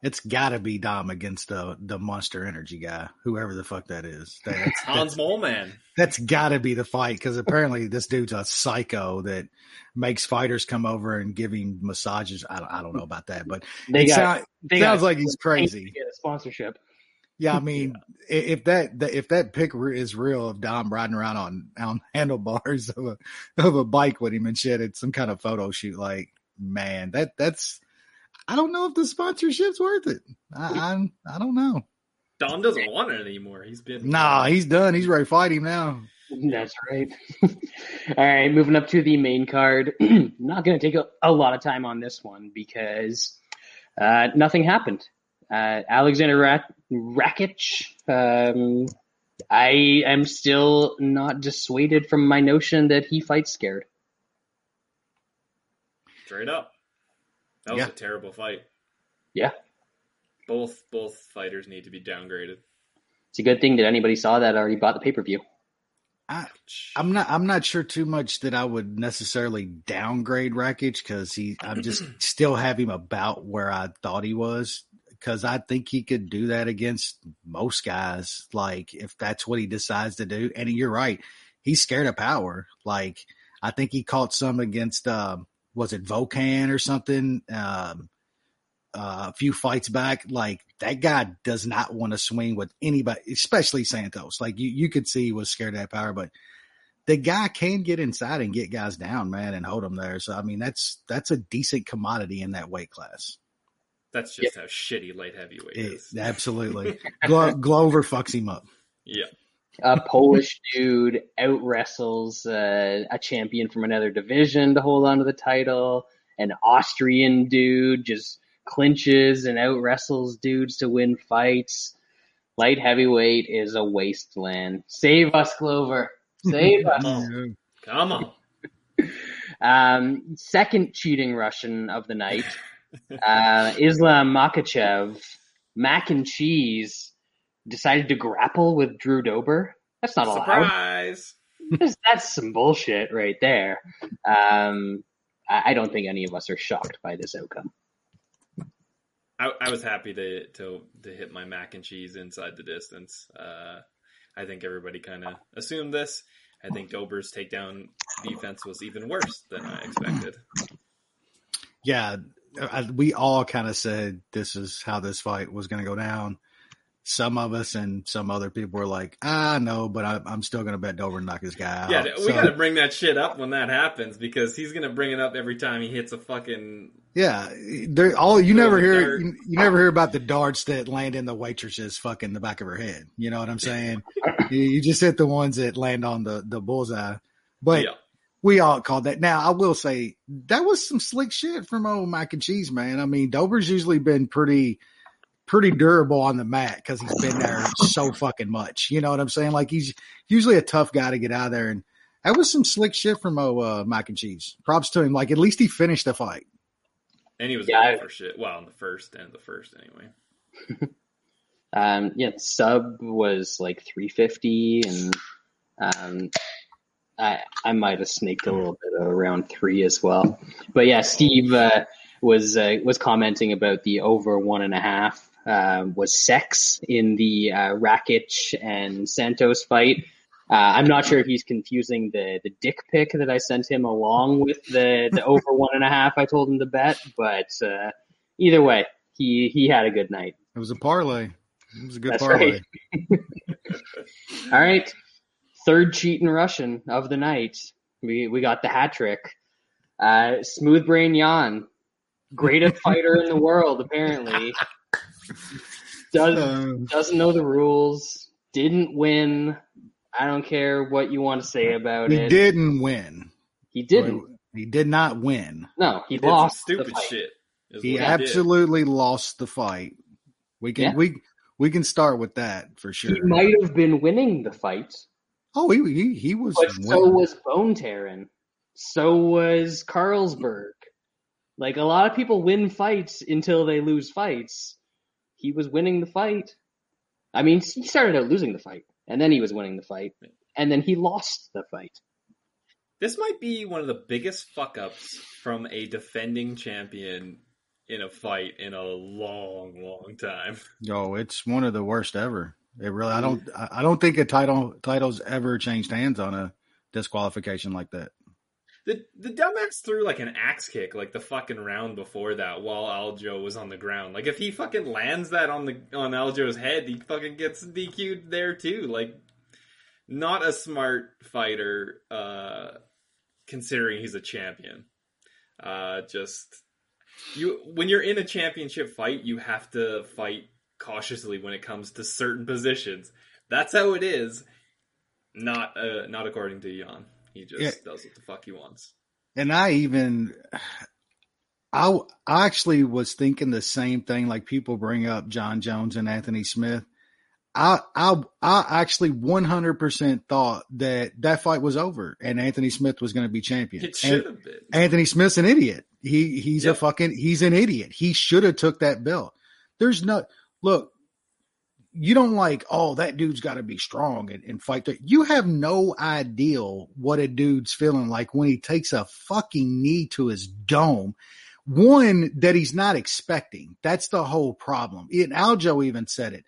It's got to be Dom against the Monster Energy guy, whoever the fuck that is. Hans Moleman. That's got to be the fight because apparently this dude's a psycho that makes fighters come over and give him massages. I don't know about that, but it sounds like he's crazy. To get a sponsorship. Yeah, I mean, if that pic is real of Dom riding around on handlebars of a bike with him and shit, it's some kind of photo shoot. Like, man, that's. I don't know if the sponsorship's worth it. I don't know. Dom doesn't want it anymore. He's been. Nah, he's done. He's ready to fight him now. That's right. All right, moving up to the main card. Not going to take a lot of time on this one because nothing happened. Alexander Rakic. I am still not dissuaded from my notion that he fights scared. Straight up. That was a terrible fight. Yeah. Both fighters need to be downgraded. It's a good thing that anybody saw that already bought the pay-per-view. I'm not sure too much that I would necessarily downgrade Rakic because I'm just still have him about where I thought he was because I think he could do that against most guys. Like if that's what he decides to do, and you're right, he's scared of power. Like I think he caught some against. Was it Volkan or something? A few fights back, like that guy does not want to swing with anybody, especially Santos. Like you could see he was scared of that power, but the guy can get inside and get guys down, man, and hold them there. So I mean, that's a decent commodity in that weight class. That's just how shitty light heavyweight is. Absolutely, Glover fucks him up. Yeah. A Polish dude out wrestles a champion from another division to hold on to the title. An Austrian dude just clinches and out wrestles dudes to win fights. Light heavyweight is a wasteland. Save us, Glover. Save us. Come on. Second cheating Russian of the night, Islam Makhachev, mac and cheese. Decided to grapple with Drew Dober. That's not allowed. That's some bullshit right there. I don't think any of us are shocked by this outcome. I was happy to hit my mac and cheese inside the distance. I think everybody kind of assumed this. I think Dober's takedown defense was even worse than I expected. Yeah, we all kind of said this is how this fight was going to go down. Some of us and some other people were like, no, but I'm still going to bet Dover and knock this guy out. Yeah, we got to bring that shit up when that happens because he's going to bring it up every time he hits a fucking. Yeah, you never hear about the darts that land in the waitress's fucking the back of her head. You know what I'm saying? You just hit the ones that land on the bullseye. But we all called that. Now I will say that was some slick shit from old Mac and Cheese, man. I mean, Dover's usually been pretty durable on the mat because he's been there so fucking much. You know what I'm saying? Like he's usually a tough guy to get out of there. And that was some slick shit from Mac and Cheese. Props to him. Like at least he finished the fight. And he was going for shit. Well, in the first and anyway. Sub was like 350 and I might have snaked a little bit around 3 as well. But yeah, Steve was commenting about the over 1.5. Was sex in the Rakic and Santos fight. I'm not sure if he's confusing the dick pic that I sent him along with the over 1.5 I told him to bet, but either way, he had a good night. It was a parlay. It was a good parlay. Right. All right. Third cheating Russian of the night. We got the hat trick. Smooth brain Yan, greatest fighter in the world, apparently. Doesn't know the rules. Didn't win. I don't care what you want to say about it. He didn't win. He didn't. He did not win. No, he lost. Did some stupid shit. He absolutely lost the fight. We can start with that for sure. He might have been winning the fight. Oh, he was. But so was Bone Taran. So was Carlsberg. Like, a lot of people win fights until they lose fights. He was winning the fight. I mean, he started out losing the fight, and then he was winning the fight, and then he lost the fight. This might be one of the biggest fuck-ups from a defending champion in a fight in a long, long time. No, it's one of the worst ever. It really, I don't think a title's ever changed hands on a disqualification like that. The dumbass threw like an axe kick like the fucking round before that while Aljo was on the ground. Like, if he fucking lands that on Aljo's head, he fucking gets DQ'd there too. Like, not a smart fighter, considering he's a champion. When you're in a championship fight, you have to fight cautiously when it comes to certain positions. That's how it is. Not according to Yon. He just does what the fuck he wants. And I actually was thinking the same thing. Like, people bring up John Jones and Anthony Smith. I actually 100% thought that fight was over and Anthony Smith was going to be champion. It should have been. Anthony Smith's an idiot. He's an idiot. He should have took that belt. Look, you don't like, oh, that dude's got to be strong and fight that. You have no idea what a dude's feeling like when he takes a fucking knee to his dome. One that he's not expecting. That's the whole problem. And Aljo even said it.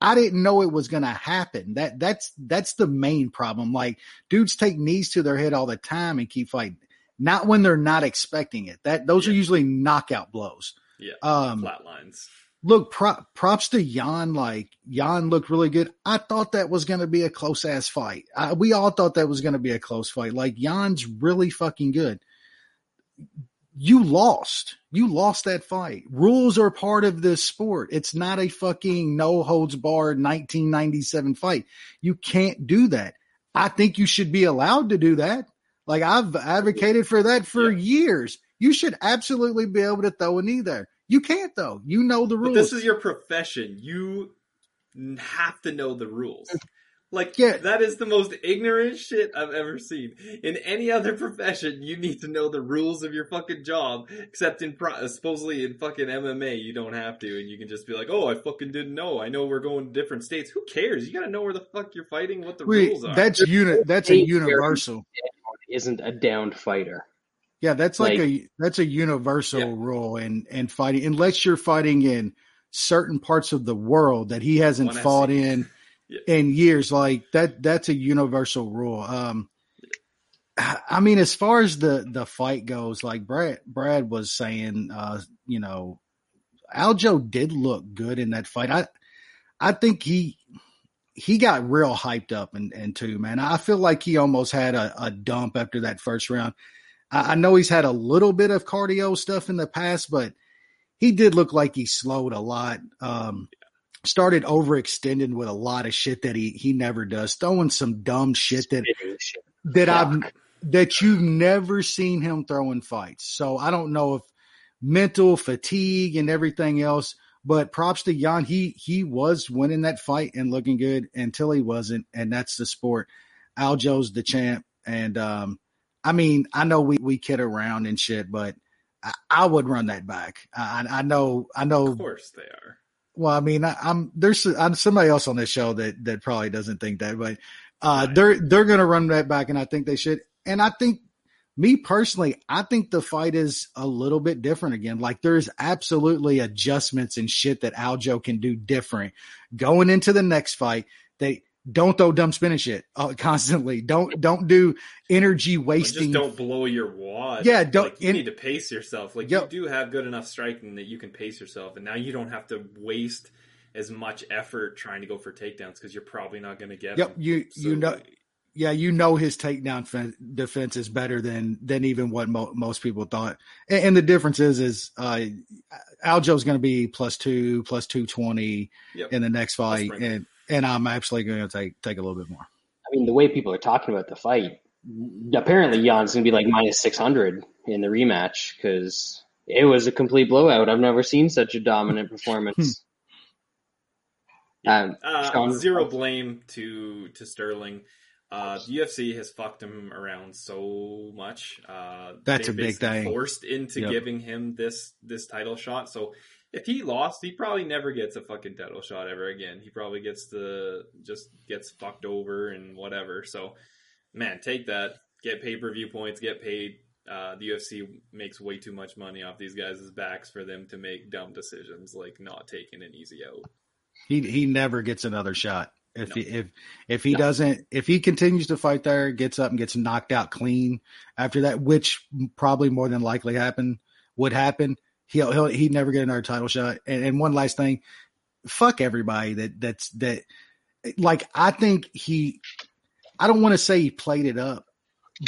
I didn't know it was going to happen. That's the main problem. Like, dudes take knees to their head all the time and keep fighting. Not when they're not expecting it. Those are usually knockout blows. Yeah. Flat lines. Look, props to Yan. Like, Yan looked really good. I thought that was going to be a close-ass fight. We all thought that was going to be a close fight. Like, Yan's really fucking good. You lost. You lost that fight. Rules are part of this sport. It's not a fucking no-holds-barred 1997 fight. You can't do that. I think you should be allowed to do that. Like, I've advocated for that for years. You should absolutely be able to throw a knee there. You can't, though. You know the rules. But this is your profession. You have to know the rules. Like, that is the most ignorant shit I've ever seen. In any other profession, you need to know the rules of your fucking job, except supposedly in fucking MMA, you don't have to, and you can just be like, oh, I fucking didn't know. I know we're going to different states. Who cares? You gotta know where the fuck you're fighting, what the rules are. That's a universal. Isn't a downed fighter. Yeah, that's a universal rule in fighting, unless you're fighting in certain parts of the world that he hasn't fought in years. Like, that's a universal rule. I mean, as far as the fight goes, like Brad was saying, Aljo did look good in that fight. I think he got real hyped up and too, man. I feel like he almost had a dump after that first round. I know he's had a little bit of cardio stuff in the past, but he did look like he slowed a lot. Started overextending with a lot of shit that he never does, throwing some dumb shit that you've never seen him throw in fights. So I don't know if mental fatigue and everything else, but props to Yan. He was winning that fight and looking good until he wasn't, and that's the sport. Aljo's the champ, and I mean, I know we kid around and shit, but I would run that back. I know. Of course they are. Well, I mean, I'm somebody else on this show that probably doesn't think that, but right. They're gonna run that back, and I think they should. And I think, me personally, I think the fight is a little bit different again. Like, there's absolutely adjustments and shit that Aljo can do different going into the next fight. They Don't throw dumb spinning shit constantly. Don't do energy wasting. Just don't blow your wad. Yeah, don't. Like, you need to pace yourself. Like you do have good enough striking that you can pace yourself, and now you don't have to waste as much effort trying to go for takedowns because you're probably not going to get them. You know his takedown defense is better than even what most people thought. And the difference is Aljo's going to be +220 in the next fight, and I'm actually going to take a little bit more. I mean, the way people are talking about the fight, apparently Jan's going to be like -600 in the rematch because it was a complete blowout. I've never seen such a dominant performance. Zero blame to Sterling. The UFC has fucked him around so much. That's a big thing. Forced into giving him this title shot. So if he lost, he probably never gets a fucking title shot ever again. He probably gets fucked over and whatever. So, man, take that. Get pay-per-view points. Get paid. The UFC makes way too much money off these guys' backs for them to make dumb decisions like not taking an easy out. He never gets another shot. If he continues to fight there, gets up and gets knocked out clean after that, which probably more than likely would happen, he'd never get another title shot. And one last thing, fuck everybody that's like, I think I don't want to say he played it up,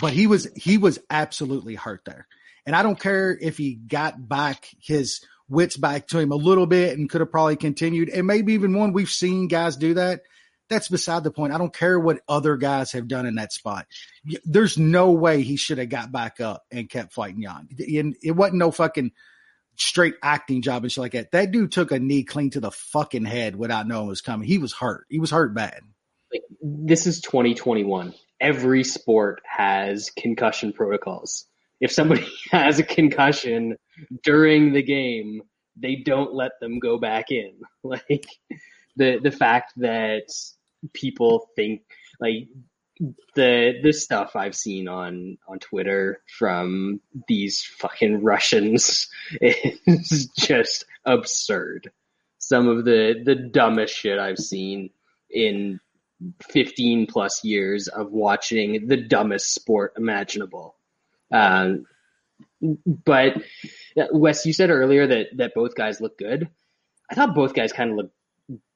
but he was absolutely hurt there. And I don't care if he got back his wits back to him a little bit and could have probably continued. And maybe even one, we've seen guys do that. That's beside the point. I don't care what other guys have done in that spot. There's no way he should have got back up and kept fighting Yon. And it wasn't no fucking straight acting job and shit like that. That dude took a knee clean to the fucking head without knowing it was coming. He was hurt. He was hurt bad. Like, this is 2021. Every sport has concussion protocols. If somebody has a concussion during the game, they don't let them go back in. Like, the fact that people think, like, the stuff I've seen on Twitter from these fucking Russians is just absurd. Some of the dumbest shit I've seen in 15 plus years of watching the dumbest sport imaginable. But Wes, you said earlier that both guys look good. I thought both guys kind of looked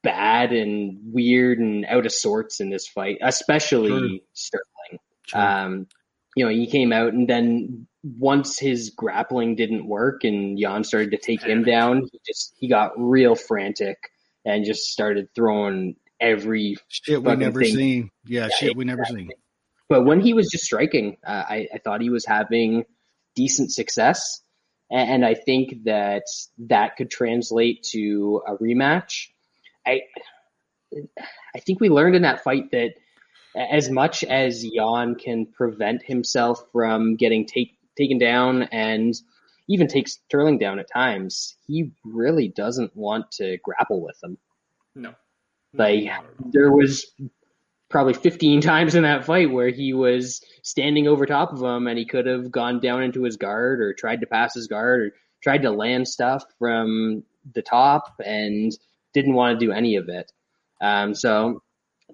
bad and weird and out of sorts in this fight, especially Sterling. True. He came out, and then once his grappling didn't work and Yan started to take him down, he got real frantic and just started throwing every shit we never seen. Yeah, shit we never seen. But when he was just striking, I thought he was having decent success, and I think that could translate to a rematch. I think we learned in that fight that as much as Yan can prevent himself from getting taken down and even take Sterling down at times, he really doesn't want to grapple with him. No. Like, there was probably 15 times in that fight where he was standing over top of him and he could have gone down into his guard or tried to pass his guard or tried to land stuff from the top and didn't want to do any of it. So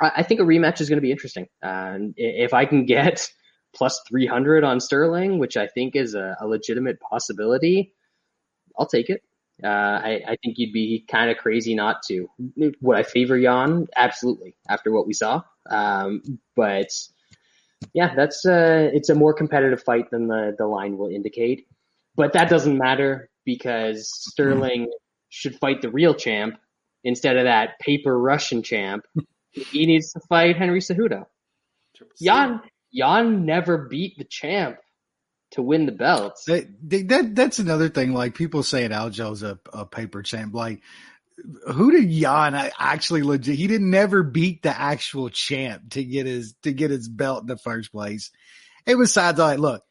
I think a rematch is going to be interesting. If I can get +300 on Sterling, which I think is a legitimate possibility, I'll take it. I think you'd be kind of crazy not to. Would I favor Yan? Absolutely, after what we saw. But yeah, it's a more competitive fight than the line will indicate. But that doesn't matter because Sterling should fight the real champ. Instead of that paper Russian champ, he needs to fight Henry Cejudo. Yan never beat the champ to win the belt. That's another thing. Like, people saying Aljo's a paper champ. Like, who did Yan actually legit? He didn't never beat the actual champ to get his belt in the first place. And besides, like, look,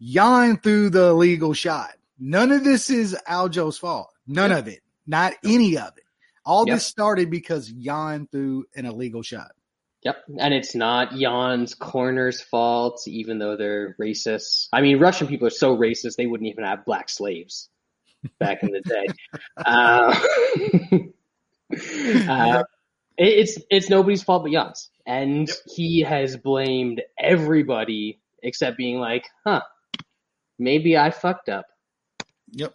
Yan threw the illegal shot. None of this is Aljo's fault. None of it. Not any of it. All this started because Yan threw an illegal shot. Yep, and it's not Jan's corner's fault, even though they're racist. I mean, Russian people are so racist, they wouldn't even have black slaves back in the day. It's nobody's fault but Jan's. And he has blamed everybody except being like, huh, maybe I fucked up. Yep.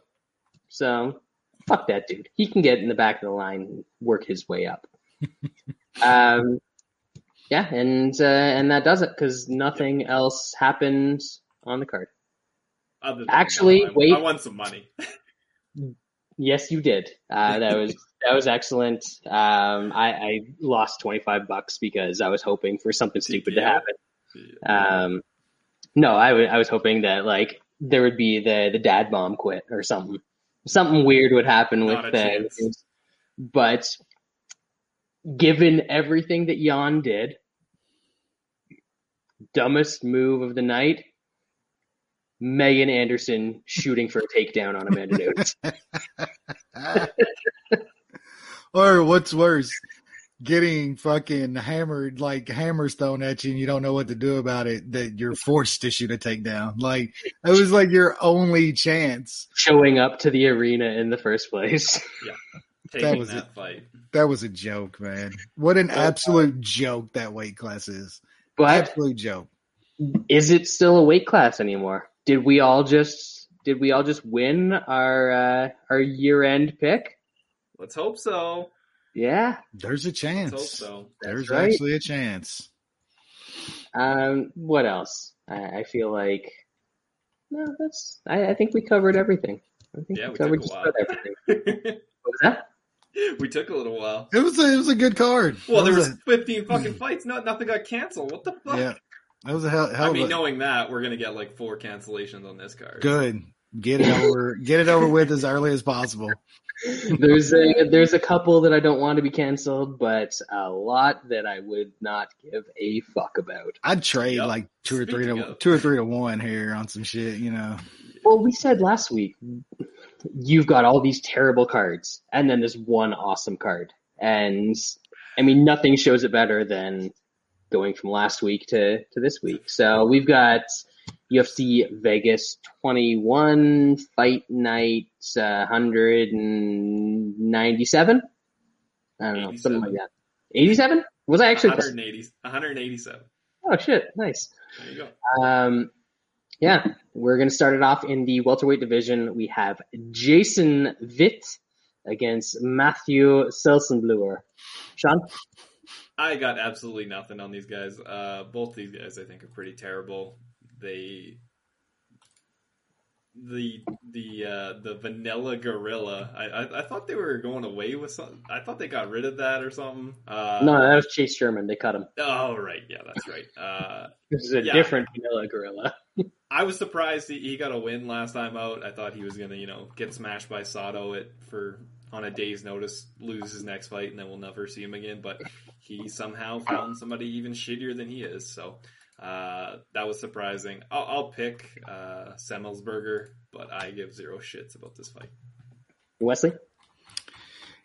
So, fuck that dude. He can get in the back of the line and work his way up. Yeah, and that does it because nothing else happened on the card. Actually, wait. I won some money. Yes, you did. That was excellent. I lost $25 because I was hoping for something stupid to happen. Yeah. No, I was hoping that like there would be the dad bomb quit or something. Something weird would happen with that. But given everything that Yan did, dumbest move of the night, Megan Anderson shooting for a takedown on Amanda Nunes. Or what's worse, getting fucking hammered, like hammers thrown at you and you don't know what to do about it, that you're forced to shoot a takedown. Like, it was like your only chance. Showing up to the arena in the first place. Yeah. That was a fight. That was a joke, man. What an absolute joke that weight class is. But absolute joke. Is it still a weight class anymore? Did we all just win our year-end pick? Let's hope so. Yeah, there's a chance. Let's hope so. There's actually a chance. What else? I feel like no. That's I think we covered everything. I think we covered just about everything. What was that? We took a little while. It was a good card. Well, there was 15 fucking fights. No, nothing got canceled. What the fuck? Yeah. That was a hell of a... knowing that, we're going to get like 4 cancellations on this card. Good. Get it over with as early as possible. There's a couple that I don't want to be canceled, but a lot that I would not give a fuck about. I'd trade like two or three to one here on some shit, you know. Well, we said last week, you've got all these terrible cards, and then this one awesome card. And, I mean, nothing shows it better than... going from last week to this week. So we've got UFC Vegas 21, Fight Night 197? I don't know, something like that. 87? Was I actually... 187. Oh, shit. Nice. There you go. Yeah, we're going to start it off in the welterweight division. We have Jason Witt against Matthew Selsenbluer. Sean? I got absolutely nothing on these guys. Both these guys, I think, are pretty terrible. The vanilla gorilla. I thought they were going away with something. I thought they got rid of that or something. No, that was Chase Sherman. They cut him. Oh right, yeah, that's right. This is a different vanilla gorilla. I was surprised he got a win last time out. I thought he was gonna, get smashed by Sato on a day's notice, lose his next fight, and then we'll never see him again. But he somehow found somebody even shittier than he is. So that was surprising. I'll pick Semmelsberger, but I give zero shits about this fight. Wesley?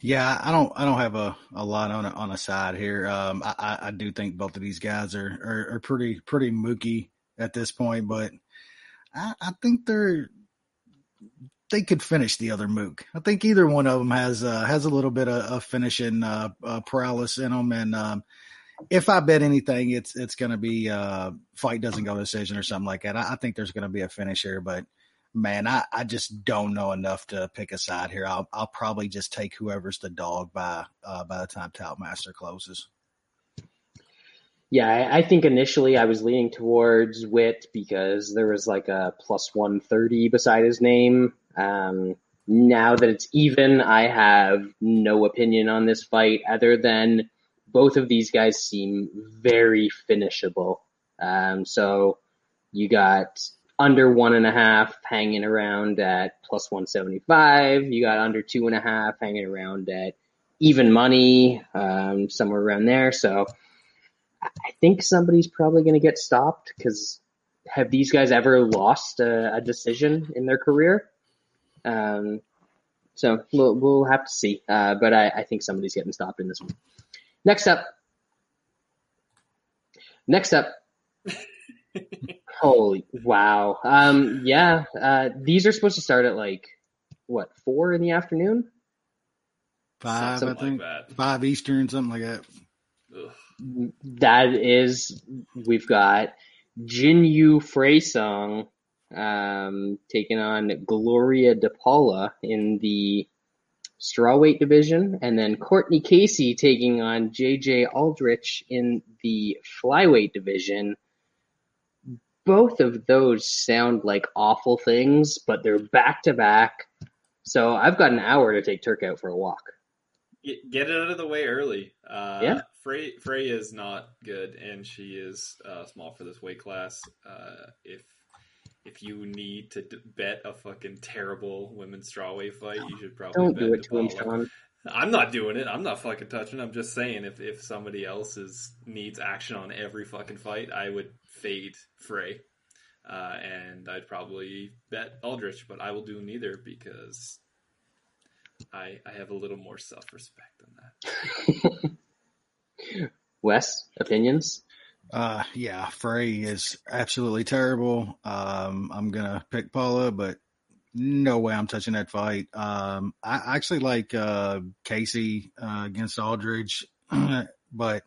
Yeah, I don't have a lot on a side here. I do think both of these guys are pretty mooky at this point, but I think they could finish the other mook. I think either one of them has a little bit of finishing paralysis in them. And if I bet anything, it's going to be fight doesn't go to decision or something like that. I think there's going to be a finish here, but man, I just don't know enough to pick a side here. I'll probably just take whoever's the dog by the time Toutmaster closes. Yeah, I think initially I was leaning towards Witt because there was like a plus 130 beside his name. Now that it's even, I have no opinion on this fight other than both of these guys seem very finishable. So you got under 1.5 hanging around at plus 175. You got under 2.5 hanging around at even money, somewhere around there. So I think somebody's probably going to get stopped because have these guys ever lost a decision in their career? So we'll have to see. But I think somebody's getting stopped in this one. Next up. Holy wow. Yeah. These are supposed to start at 4 in the afternoon? 5, I think. Like 5 Eastern, something like that. Ugh. That is, we've got Jinyu Fraesung taking on Gloria DePaula in the strawweight division, and then Courtney Casey taking on JJ Aldrich in the flyweight division. Both of those sound like awful things, but they're back-to-back. So I've got an hour to take Turk out for a walk. Get it out of the way early. Yeah. Frey is not good, and she is small for this weight class. If you need to bet a fucking terrible women's strawweight fight, you should probably don't do it to him, Sean. I'm not doing it. I'm not fucking touching it. I'm just saying if somebody else needs action on every fucking fight, I would fade Frey. And I'd probably bet Aldrich, but I will do neither because I have a little more self-respect than that. Wes, opinions? Yeah, Frey is absolutely terrible. I'm going to pick Paula, but no way I'm touching that fight. I actually like Casey against Aldridge, but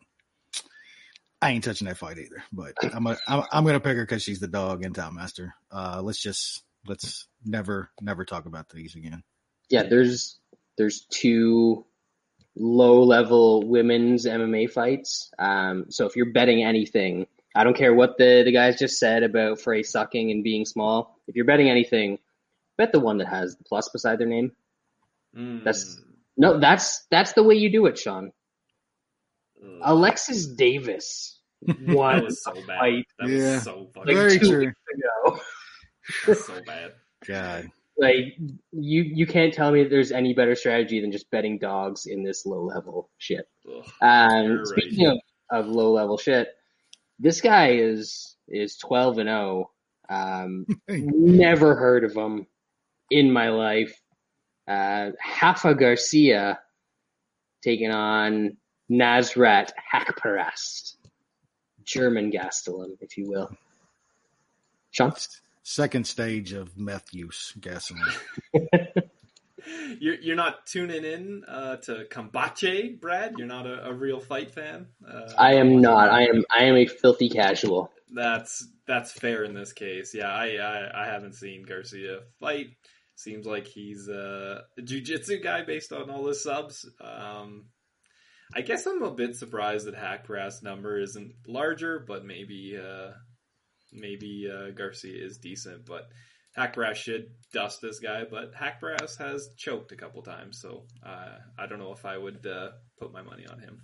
I ain't touching that fight either. But I'm gonna pick her because she's the dog and Town Master. Let's never talk about these again. Yeah, there's 2 low level women's MMA fights. So if you're betting anything, I don't care what the guys just said about Frey sucking and being small. If you're betting anything, bet the one that has the plus beside their name. Mm. That's the way you do it, Sean. Ugh. Alexis Davis won. That was so bad. That was so fucking very true. That's so bad. God. Like you can't tell me that there's any better strategy than just betting dogs in this low level shit. Ugh, speaking of low level shit, this guy is 12-0. Never heard of him in my life. Rafa Garcia taking on Nasrat Hakparast. German Gastelum, if you will. Sean? Second stage of meth use, Gastelum. You're not tuning in to Kambache, Brad? You're not a real fight fan? I am not. I am a filthy casual. That's fair in this case. Yeah, I haven't seen Garcia fight. Seems like he's a jiu-jitsu guy based on all his subs. I guess I'm a bit surprised that Hakparast number isn't larger, but maybe Garcia is decent. But Hakparast should dust this guy, but Hakparast has choked a couple times, so I don't know if I would put my money on him.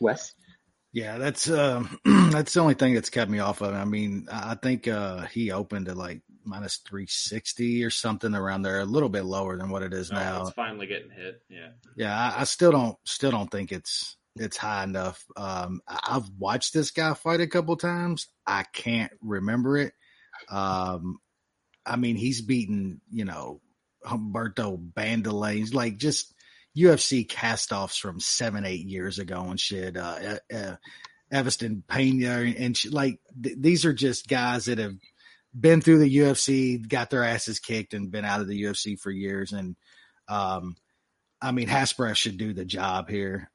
Wes? Yeah, that's the only thing that's kept me off of it. I mean, I think he opened at like minus 360 or something around there, a little bit lower than what it is now. It's finally getting hit. Yeah. Yeah, I still don't think it's high enough. I've watched this guy fight a couple times. I can't remember it. I mean, he's beaten, Humberto Bandelay. He's like just UFC cast-offs from 7-8 years ago and shit. Evanston Pena and shit. Like, these are just guys that have been through the UFC, got their asses kicked, and been out of the UFC for years. And, I mean, Hasbro should do the job here.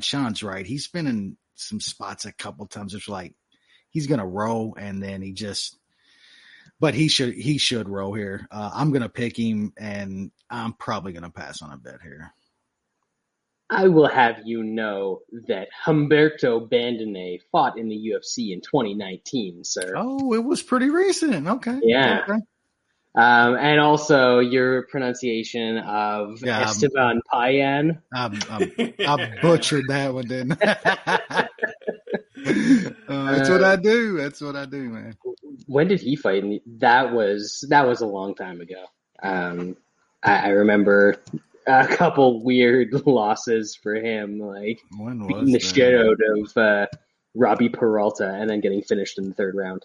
Sean's right. He's been in some spots a couple times. It's like he's going to roll, and then he just – but he should roll here. I'm going to pick him, and I'm probably going to pass on a bet here. I will have you know that Humberto Bandenay fought in the UFC in 2019, sir. Oh, it was pretty recent. Okay. Yeah. Okay. And also your pronunciation of Esteban Payan. I butchered that one, didn't I? That's what I do. That's what I do, man. When did he fight? That was a long time ago. I remember a couple weird losses for him, like beating the shit out of Robbie Peralta and then getting finished in the third round.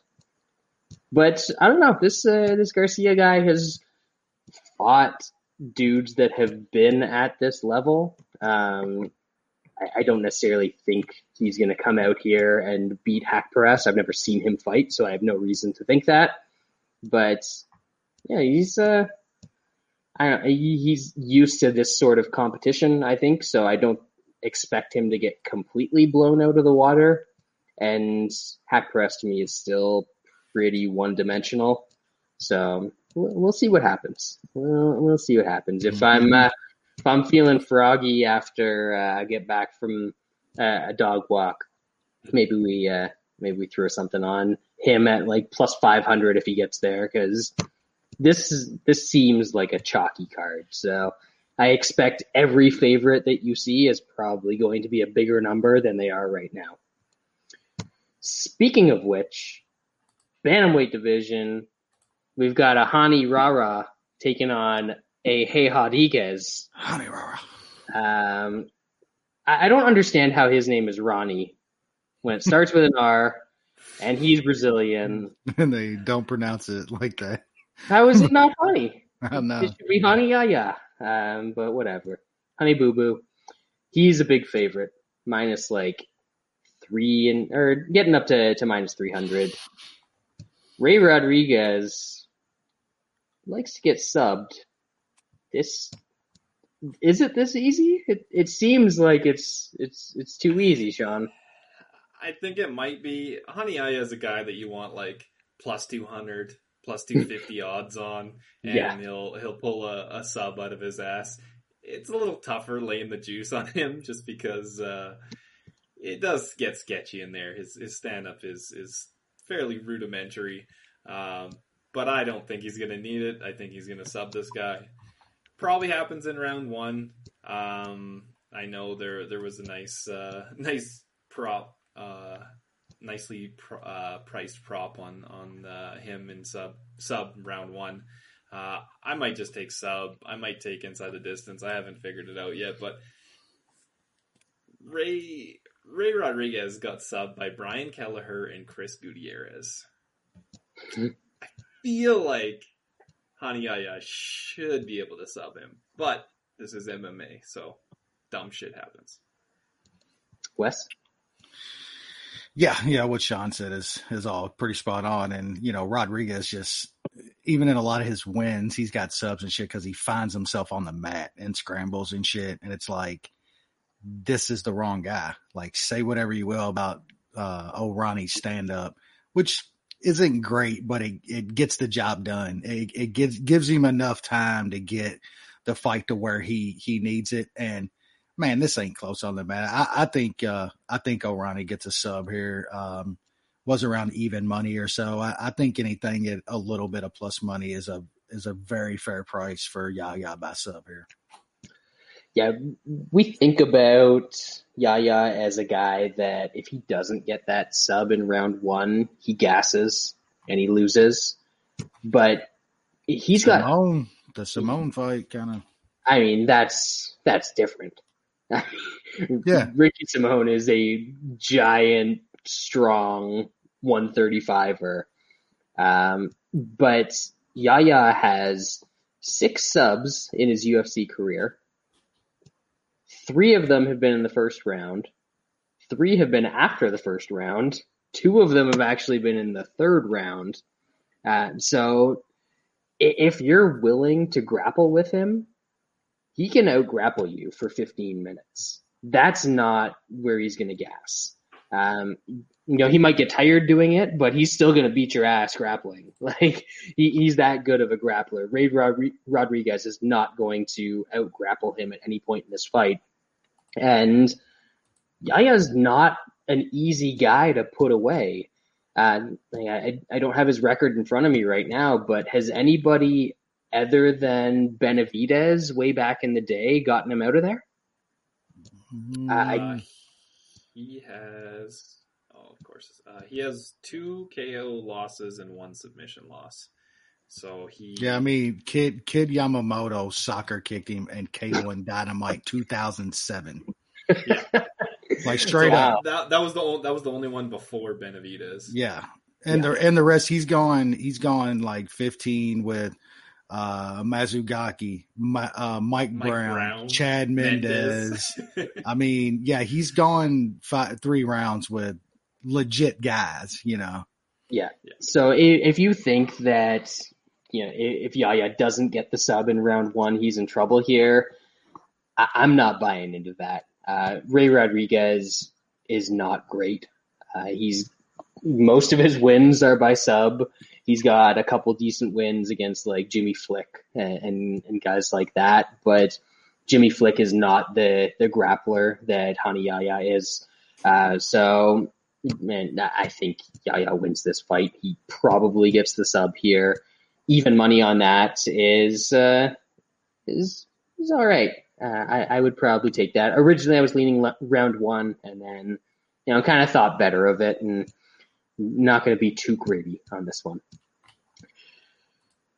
But I don't know. This Garcia guy has fought dudes that have been at this level. I don't necessarily think he's going to come out here and beat Hakparast. I've never seen him fight, so I have no reason to think that. But yeah, he's I don't know, he's used to this sort of competition, I think, so I don't expect him to get completely blown out of the water. And hack press to me is still pretty one-dimensional, so we'll see what happens. We'll see what happens. If I'm feeling froggy after I get back from a dog walk, maybe we throw something on him at like plus 500 if he gets there, because this seems like a chalky card. So I expect every favorite that you see is probably going to be a bigger number than they are right now. Speaking of which, bantamweight division, we've got a Hani Rara taking on a Heijadiguez. Hani Rara. I don't understand how his name is Ronnie when it starts with an R and he's Brazilian. And they don't pronounce it like that. How is it not funny? I don't know. It should be Honey Yaya. But whatever. Honey Boo Boo. He's a big favorite. Minus like three and or getting up to minus 300. Ray Rodriguez likes to get subbed. Is it this easy? It seems like it's too easy, Sean. I think it might be. Honey Aya is a guy that you want like plus 200, plus 250 odds on, and yeah, he'll pull a sub out of his ass. It's a little tougher laying the juice on him just because it does get sketchy in there. His stand-up is fairly rudimentary, but I don't think he's going to need it. I think he's going to sub this guy. Probably happens in round one. I know there was a nice prop. Nicely priced prop on him in sub round one. I might just take sub. I might take inside the distance. I haven't figured it out yet, but Ray Rodriguez got subbed by Brian Kelleher and Chris Gutierrez. I feel like Hanayaya should be able to sub him, but this is MMA, so dumb shit happens. Wes? Yeah, what Sean said is all pretty spot on. And, you know, Rodriguez just, even in a lot of his wins, he's got subs and shit because he finds himself on the mat and scrambles and shit. And it's like, this is the wrong guy. Like, say whatever you will about Ronnie's stand-up, which isn't great, but it gets the job done. It gives him enough time to get the fight to where he needs it. And man, this ain't close on the mat. I think O'Ronnie gets a sub here. Was around even money or so. I think anything at a little bit of plus money is a very fair price for Yaya by sub here. Yeah, we think about Yaya as a guy that if he doesn't get that sub in round one, he gasses and he loses. But he's got the Simone fight kind of. I mean, that's different. Yeah. Ricky Simone is a giant, strong 135er. But Yaya has 6 subs in his UFC career. 3 of them have been in the first round. 3 have been after the first round. 2 of them have actually been in the third round. So if you're willing to grapple with him, he can out-grapple you for 15 minutes. That's not where he's going to gas. You know, he might get tired doing it, but he's still going to beat your ass grappling. Like, he's that good of a grappler. Ray Rodriguez is not going to out-grapple him at any point in this fight. And Yaya's not an easy guy to put away. I don't have his record in front of me right now, but has anybody other than Benavidez way back in the day gotten him out of there? He has, of course, he has 2 KO losses and 1 submission loss. So he... Yeah, I mean, Kid Yamamoto soccer kicked him and KO and Dynamite 2007. Yeah. Like straight up. That was the only one before Benavidez. Yeah. And the rest, he's gone like 15 with... Mazugaki, Mike Brown, Chad Mendez. I mean, yeah, he's gone 3 rounds with legit guys, you know? Yeah. So if you think that you know, if Yaya doesn't get the sub in round one, he's in trouble here. I'm not buying into that. Ray Rodriguez is not great. He's most of his wins are by sub. He's got a couple decent wins against like Jimmy Flick and guys like that, but Jimmy Flick is not the grappler that Hani Yahya is. So, man, I think Yahya wins this fight. He probably gets the sub here. Even money on that is all right. I would probably take that. Originally, I was leaning round one, and then, you know, kind of thought better of it, and not going to be too greedy on this one.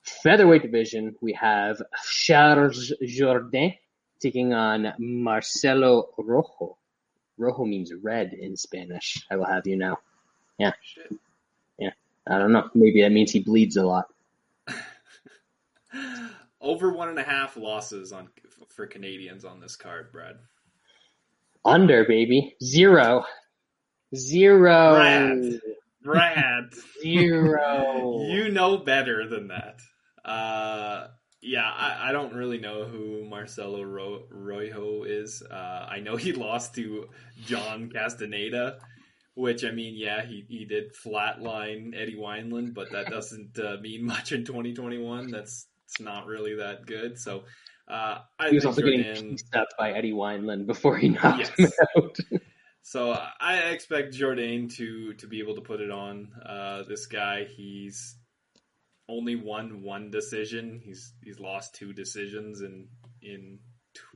Featherweight division, we have Charles Jourdain taking on Marcelo Rojo. Rojo means red in Spanish. I will have you know. Yeah. Yeah. I don't know. Maybe that means he bleeds a lot. Over 1.5 losses for Canadians on this card, Brad. Under, baby. 0. Brad. 0. You know better than that. I don't really know who Marcelo Rojo is. I know he lost to John Castaneda, which, I mean, yeah, he did flatline Eddie Wineland, but that doesn't mean much in 2021. It's not really that good. So he was also getting pieced up by Eddie Wineland before he knocked him out. So I expect Jourdain to be able to put it on this guy. He's only won one decision. He's lost two decisions in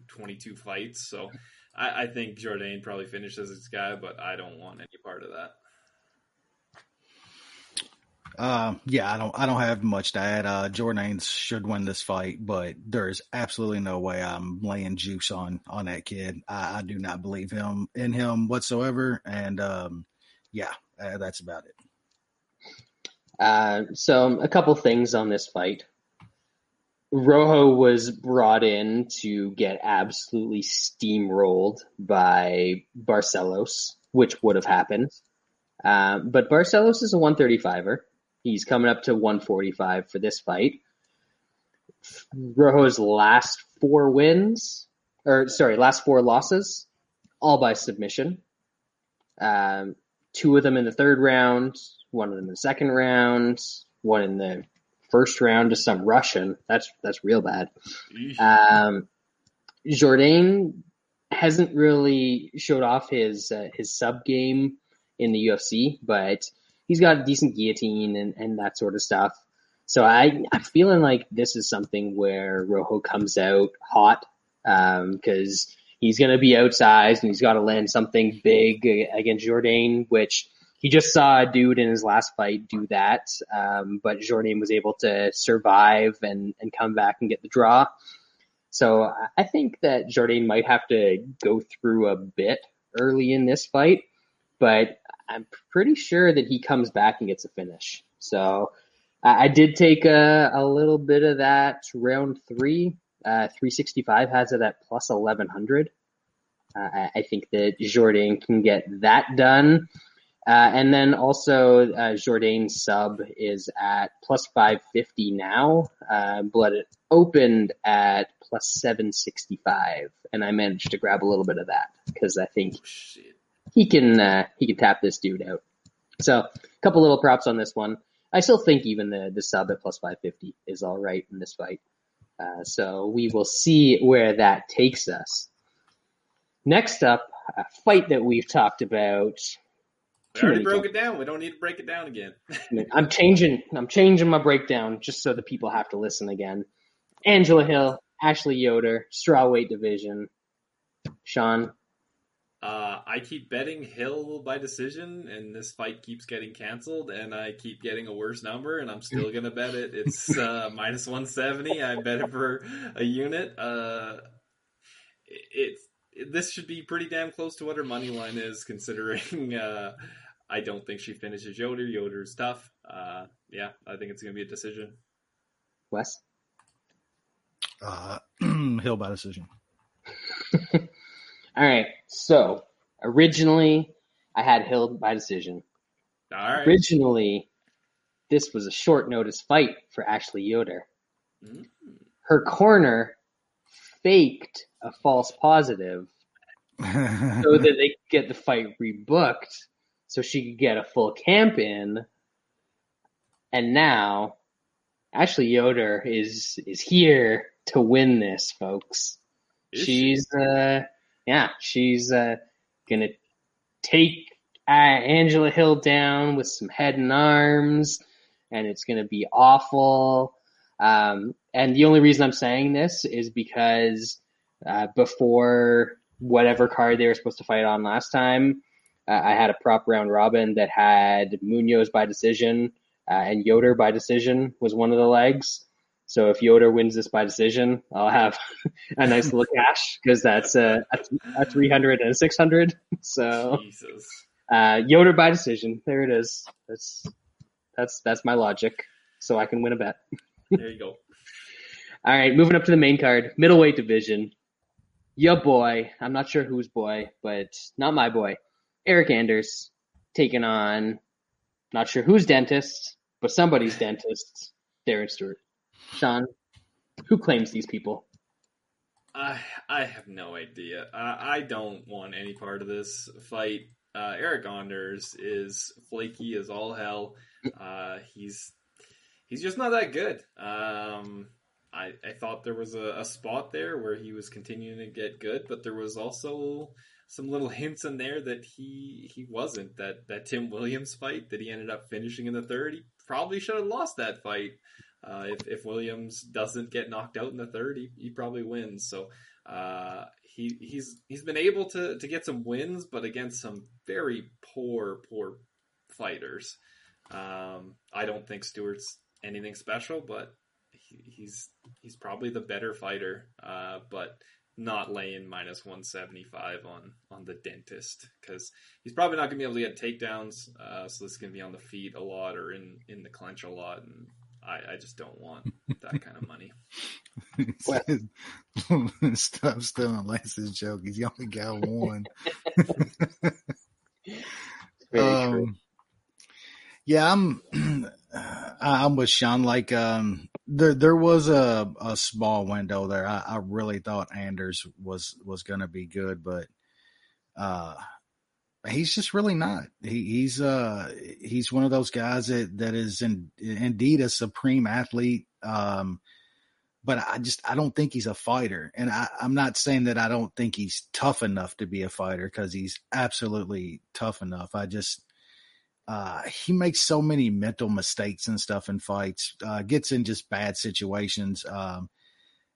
22 fights. So I think Jourdain probably finishes this guy, but I don't want any part of that. I don't have much to add. Jourdain should win this fight, but there's absolutely no way I'm laying juice on that kid. I do not believe in him whatsoever. And, that's about it. So a couple things on this fight. Rojo was brought in to get absolutely steamrolled by Barcelos, which would have happened. But Barcelos is a 135er. He's coming up to 145 for this fight. Rojo's last four losses, all by submission. Two of them in the third round, one of them in the second round, one in the first round to some Russian. That's real bad. Jourdain hasn't really showed off his sub game in the UFC, but he's got a decent guillotine and that sort of stuff. So I'm feeling like this is something where Rojo comes out hot because he's going to be outsized and he's got to land something big against Jourdain, which he just saw a dude in his last fight do that. But Jourdain was able to survive and come back and get the draw. So I think that Jourdain might have to go through a bit early in this fight, but I'm pretty sure that he comes back and gets a finish. So I did take a little bit of that round three. 365 has it at plus 1,100. I think that Jourdain can get that done. And then also Jourdain's sub is at plus 550 now, but it opened at plus 765. And I managed to grab a little bit of that because I think he can tap this dude out. So a couple little props on this one. I still think even the sub at plus 550 is all right in this fight. So we will see where that takes us. Next up, a fight that we've talked about. We already broke it down. We don't need to break it down again. I'm changing my breakdown just so the people have to listen again. Angela Hill, Ashley Yoder, strawweight division. Sean. I keep betting Hill by decision, and this fight keeps getting canceled, and I keep getting a worse number, and I'm still going to bet it. It's minus 170. I bet it for a unit. This should be pretty damn close to what her money line is, considering I don't think she finishes Yoder. Yoder's tough. I think it's going to be a decision. Wes? Hill by decision. All right, so originally I had Hill by decision. All right. Originally this was a short notice fight for Ashley Yoder. Her corner faked a false positive so that they could get the fight rebooked so she could get a full camp in. And now Ashley Yoder is here to win this, folks. She's going to take Angela Hill down with some head and arms, and it's going to be awful. And the only reason I'm saying this is because before whatever card they were supposed to fight on last time, I had a prop round robin that had Munoz by decision and Yoder by decision was one of the legs. So if Yoder wins this by decision, I'll have a nice little cash because that's a 300 and a 600. So Yoder by decision, there it is. That's my logic. So I can win a bet. There you go. All right, moving up to the main card, middleweight division. Your boy, I'm not sure whose boy, but not my boy. Eric Anders taking on, not sure whose dentist, but somebody's dentist, Darren Stewart. Sean, who claims these people? I have no idea. I don't want any part of this fight. Eric Anders is flaky as all hell. He's just not that good. I thought there was a spot there where he was continuing to get good, but there was also some little hints in there that he wasn't. That Tim Williams fight that he ended up finishing in the third, he probably should have lost that fight. If Williams doesn't get knocked out in the third, he probably wins. So he's been able to get some wins, but against some very poor fighters. I don't think Stewart's anything special, but he's probably the better fighter, but not laying minus 175 on the dentist, because he's probably not going to be able to get takedowns, so this is going to be on the feet a lot or in the clinch a lot, and I just don't want that kind of money. Stop stealing Lance's joke. He's only got one. Very true. Yeah, I'm with Sean. Like, there was a small window there. I really thought Anders was going to be good, but he's just really not. He's one of those guys that is indeed a supreme athlete. But I don't think he's a fighter, and I'm not saying that I don't think he's tough enough to be a fighter, because he's absolutely tough enough. I just. He makes so many mental mistakes and stuff in fights, gets in just bad situations. And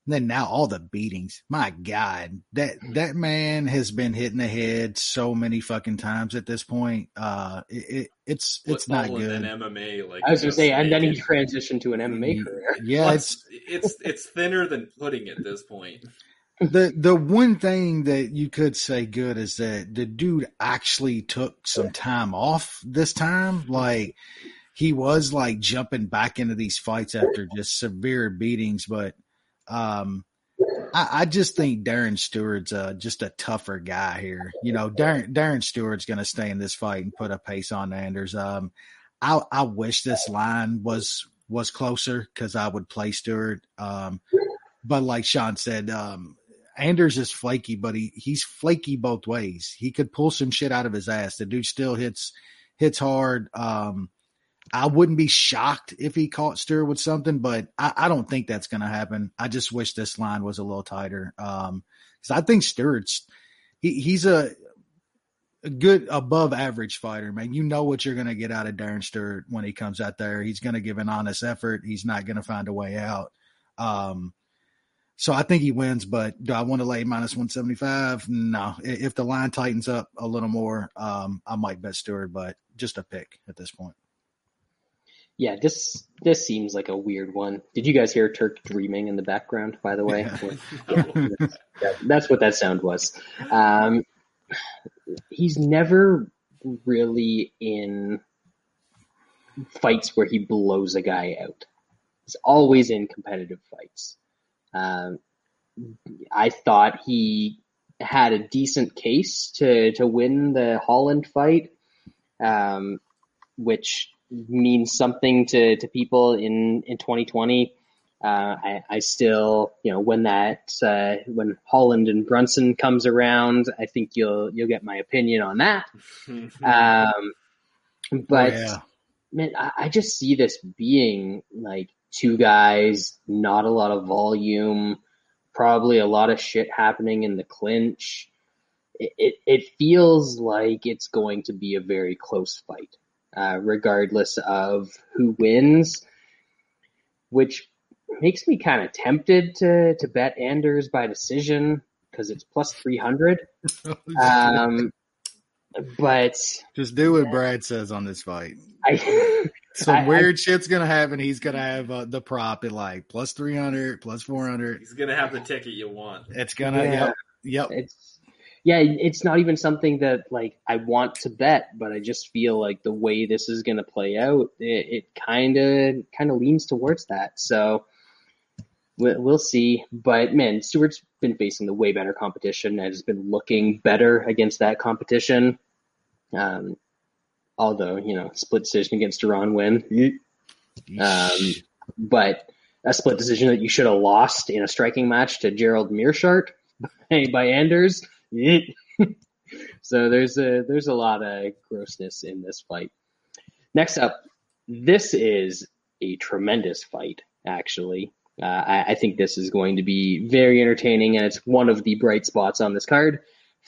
then now all the beatings, my God, that man has been hit in the head so many fucking times at this point. It's not good. An MMA, like I was going to say, and then he transitioned to an MMA career. Yeah. Plus, it's thinner than pudding at this point. The one thing that you could say good is that the dude actually took some time off this time. Like, he was like jumping back into these fights after just severe beatings. But I just think Darren Stewart's just a tougher guy here. You know, Darren Stewart's going to stay in this fight and put a pace on Anders. I wish this line was closer, because I would play Stewart. But like Sean said, Anders is flaky, but he's flaky both ways. He could pull some shit out of his ass. The dude still hits hard. I wouldn't be shocked if he caught Stewart with something, but I don't think that's going to happen. I just wish this line was a little tighter. Because I think Stewart's he's a good above average fighter, man. You know what you're going to get out of Darren Stewart when he comes out there. He's going to give an honest effort. He's not going to find a way out. So I think he wins, but do I want to lay minus 175? No. If the line tightens up a little more, I might bet Stewart, but just a pick at this point. Yeah, this seems like a weird one. Did you guys hear Turk dreaming in the background, by the way? Yeah. That's what that sound was. He's never really in fights where he blows a guy out. He's always in competitive fights. I thought he had a decent case to win the Holland fight, which means something to people in 2020. I still, you know, when Holland and Brunson comes around, I think you'll get my opinion on that. But man, I just see this being like two guys, not a lot of volume, probably a lot of shit happening in the clinch. It feels like it's going to be a very close fight, regardless of who wins, which makes me kind of tempted to bet Anders by decision because it's plus 300. But just do what Brad says on this fight. Some weird shit's going to happen. He's going to have the prop at like plus 300, plus 400. He's going to have the ticket you want. It's going to, yep. It's not even something that like I want to bet, but I just feel like the way this is going to play out, it kind of leans towards that. So we'll see. But man, Stewart's been facing the way better competition and has been looking better against that competition. Although, you know, split decision against Iran win, but a split decision that you should have lost in a striking match to Gerald Meerschaert by Anders. So there's a lot of grossness in this fight. Next up, this is a tremendous fight, actually. I think this is going to be very entertaining, and it's one of the bright spots on this card.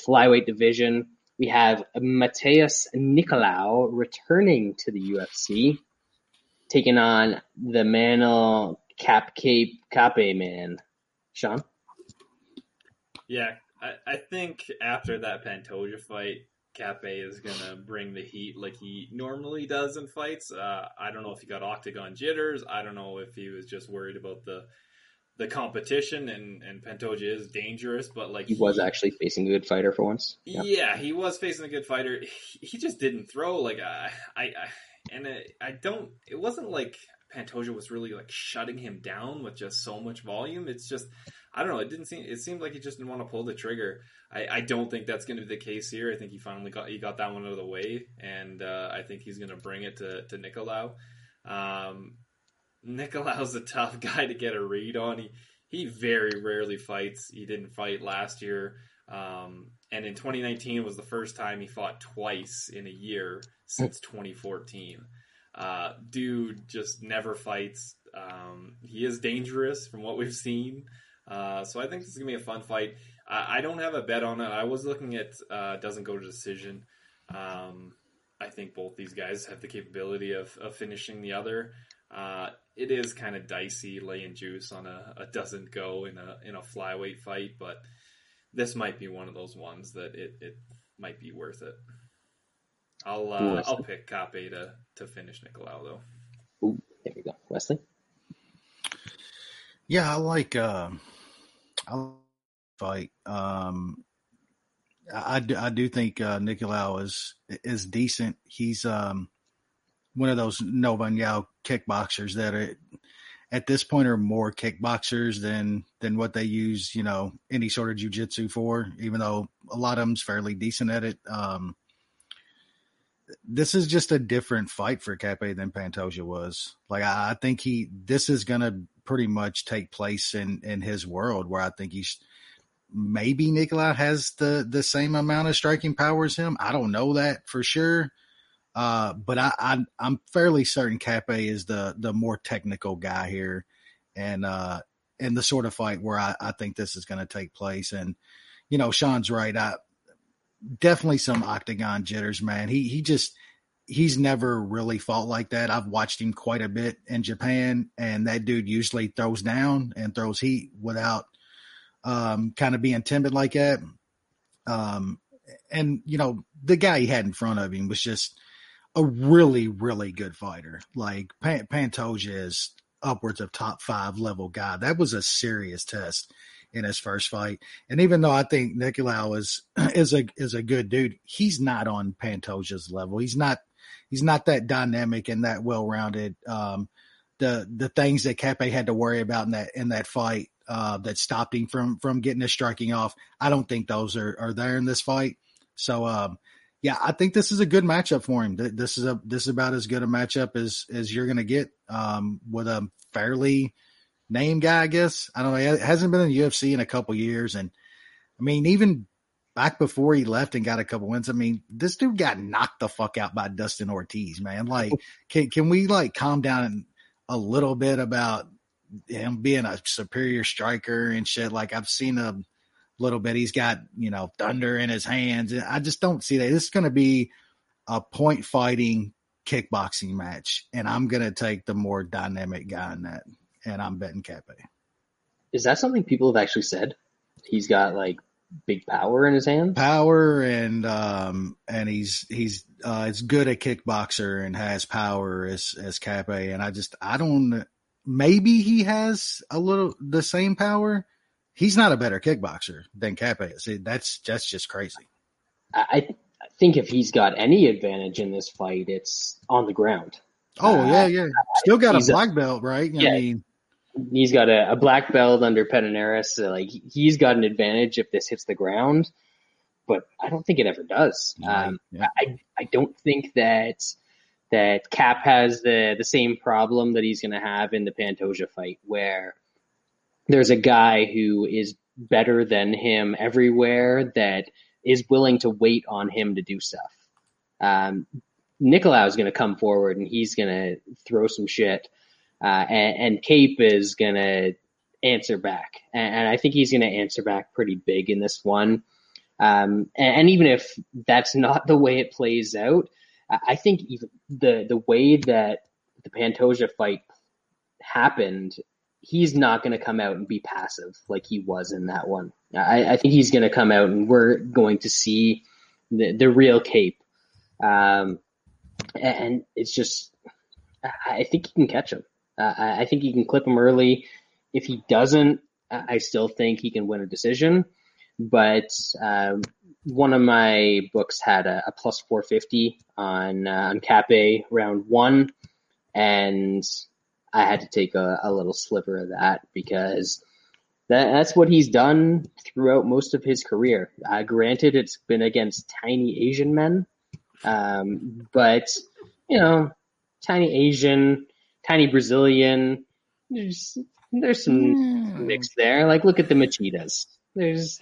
Flyweight division. We have Mateus Nicolau returning to the UFC, taking on the Manel Capcape man. Sean? Yeah, I think after that Pantoja fight, Capé is going to bring the heat like he normally does in fights. I don't know if he got octagon jitters. I don't know if he was just worried about the competition, and Pantoja is dangerous, but like he was actually facing a good fighter for once. Yeah, he was facing a good fighter. He just didn't throw. Like it wasn't like Pantoja was really like shutting him down with just so much volume. It's just, I don't know. It seemed like he just didn't want to pull the trigger. I don't think that's going to be the case here. I think he finally got that one out of the way, and I think he's going to bring it to Nicolau. Nicolau's a tough guy to get a read on. He very rarely fights. He didn't fight last year. And in 2019 was the first time he fought twice in a year since 2014. Dude just never fights. He is dangerous from what we've seen. So I think this is going to be a fun fight. I don't have a bet on it. I was looking at doesn't go to decision. I think both these guys have the capability of finishing the other. It is kind of dicey laying juice on a doesn't go in a flyweight fight, but this might be one of those ones that it might be worth it. I'll pick Capé to finish Nicolau, though. Ooh, there we go. Wesley? Yeah, I like fight. I do think Nicolau is decent. He's one of those Novan Yao kickboxers that are, at this point, are more kickboxers than what they use, you know, any sort of jiu-jitsu for, even though a lot of them's fairly decent at it. This is just a different fight for Capé than Pantoja was. Like, I think this is going to pretty much take place in his world, where I think maybe Nicolau has the same amount of striking power as him. I don't know that for sure. But I'm fairly certain Capé is the more technical guy here, and the sort of fight where I think this is going to take place. And, you know, Sean's right. Definitely some octagon jitters, man. He's never really fought like that. I've watched him quite a bit in Japan, and that dude usually throws down and throws heat without kind of being timid like that. And, you know, the guy he had in front of him was just a really, really good fighter. Like, Pantoja is upwards of top 5 level guy. That was a serious test in his first fight. And even though I think Nicolau is a good dude, he's not on Pantoja's level. He's not that dynamic and that well-rounded. The things that Capé had to worry about in that fight that stopped him from getting his striking off, I don't think those are there in this fight. So yeah, I think this is a good matchup for him. This is about as good a matchup as you're going to get with a fairly named guy, I guess. I don't know. He hasn't been in the UFC in a couple years. And, I mean, even back before he left and got a couple wins, I mean, this dude got knocked the fuck out by Dustin Ortiz, man. Like, can we, like, calm down a little bit about him being a superior striker and shit? Like, I've seen a little bit. He's got, you know, thunder in his hands. I just don't see that. This is going to be a point fighting kickboxing match, and I'm going to take the more dynamic guy in that, and I'm betting Cape. Is that something people have actually said? He's got like big power in his hands. Power and he's as good a kickboxer and has power as Cape. And maybe he has a little the same power. He's not a better kickboxer than Cape is. That's just crazy. I think if he's got any advantage in this fight, it's on the ground. Oh, yeah. Still got a black belt, right? Yeah, I mean, he's got a black belt under Pedernera. So, like, he's got an advantage if this hits the ground, but I don't think it ever does. Right, yeah. I don't think that Cap has the same problem that he's going to have in the Pantoja fight where there's a guy who is better than him everywhere that is willing to wait on him to do stuff. Nicolau is going to come forward and he's going to throw some shit. And Cape is going to answer back. And I think he's going to answer back pretty big in this one. And even if that's not the way it plays out, I think even the way that the Pantoja fight happened, he's not going to come out and be passive like he was in that one. I think he's going to come out and we're going to see the real Cape. And it's just, I think he can catch him. I think he can clip him early. If he doesn't, I still think he can win a decision. But one of my books had a plus 450 on Cape round one. And I had to take a little sliver of that because that's what he's done throughout most of his career. Granted, it's been against tiny Asian men, but, you know, tiny Asian, tiny Brazilian, there's some mix there. Like, look at the Machidas. There's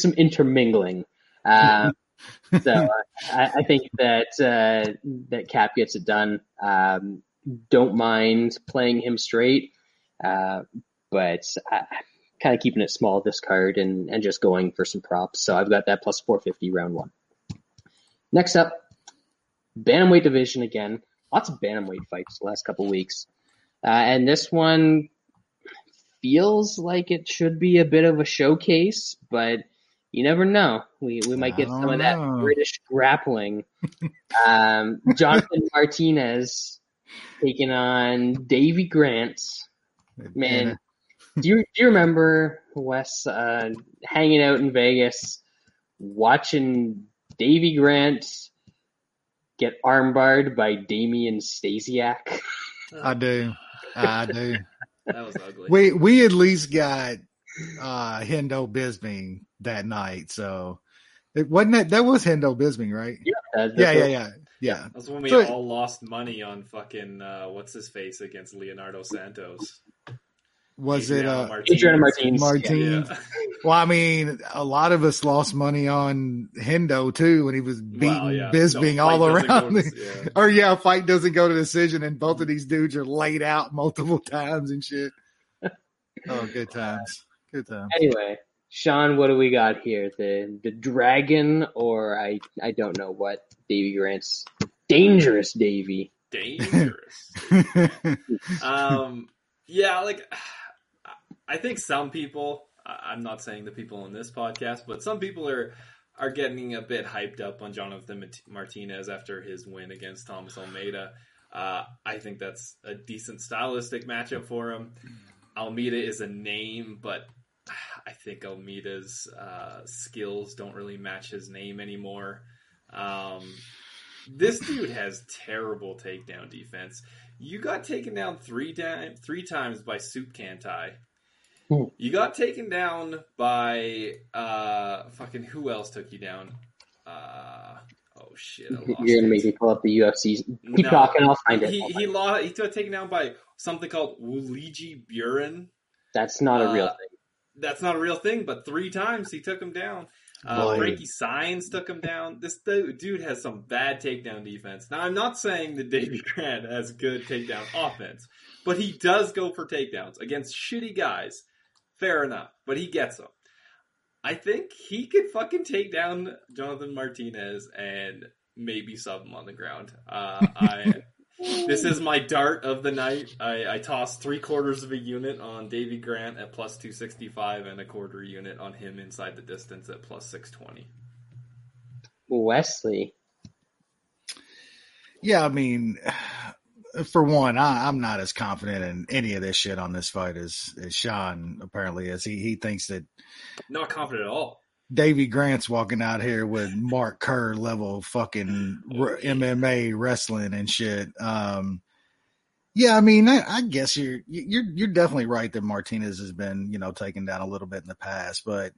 some intermingling. So I think that Cap gets it done. Don't mind playing him straight, but kind of keeping it small this card and just going for some props. So I've got that plus 450 round one. Next up, bantamweight division again. Lots of bantamweight fights the last couple weeks. And this one feels like it should be a bit of a showcase, but you never know. We might get some of that British grappling. Jonathan Martinez taking on Davy Grant. Man, do you remember, Wes, hanging out in Vegas, watching Davy Grant get armbarred by Damian Stasiak? I do. That was ugly. We at least got Hendo Bisbing that night, so it wasn't that was Hendo Bisbing, right? Yeah. Yeah, that's when we all lost money on fucking what's his face against Leonardo Santos. Was Adriano Martins? Martins. Yeah. Well, I mean, a lot of us lost money on Hendo too when he was beating Bisbing all around. Fight doesn't go to decision, and both of these dudes are laid out multiple times and shit. Oh, good times, good times. Anyway, Sean, what do we got here? The dragon, or I don't know what. Davy Grant's dangerous, Davy. Dangerous. I think some people. I'm not saying the people on this podcast, but some people are getting a bit hyped up on Jonathan Martinez after his win against Thomas Almeida. I think that's a decent stylistic matchup for him. Almeida is a name, but I think Almeida's skills don't really match his name anymore. This dude has terrible takedown defense. You got taken down three times by Soup Kantai. You got taken down by fucking who else took you down? Oh shit! You're gonna make me pull up the UFC. Keep talking. I'll find it. He lost. He got taken down by something called Wuliji Burin. That's not a real thing. That's not a real thing. But 3 times he took him down. Frankie Saenz took him down. This dude has some bad takedown defense. Now, I'm not saying that Davey Grant has good takedown offense, but he does go for takedowns against shitty guys. Fair enough, but he gets them. I think he could fucking take down Jonathan Martinez and maybe sub him on the ground. This is my dart of the night. I tossed 3/4 of a unit on Davey Grant at plus 265 and 1/4 unit on him inside the distance at plus 620. Wesley. Yeah, I mean, for one, I'm not as confident in any of this shit on this fight as Sean apparently is. He thinks that... Not confident at all. Davey Grant's walking out here with Mark Kerr level fucking MMA wrestling and shit. Yeah, I mean, I guess you're definitely right that Martinez has been, taken down a little bit in the past, but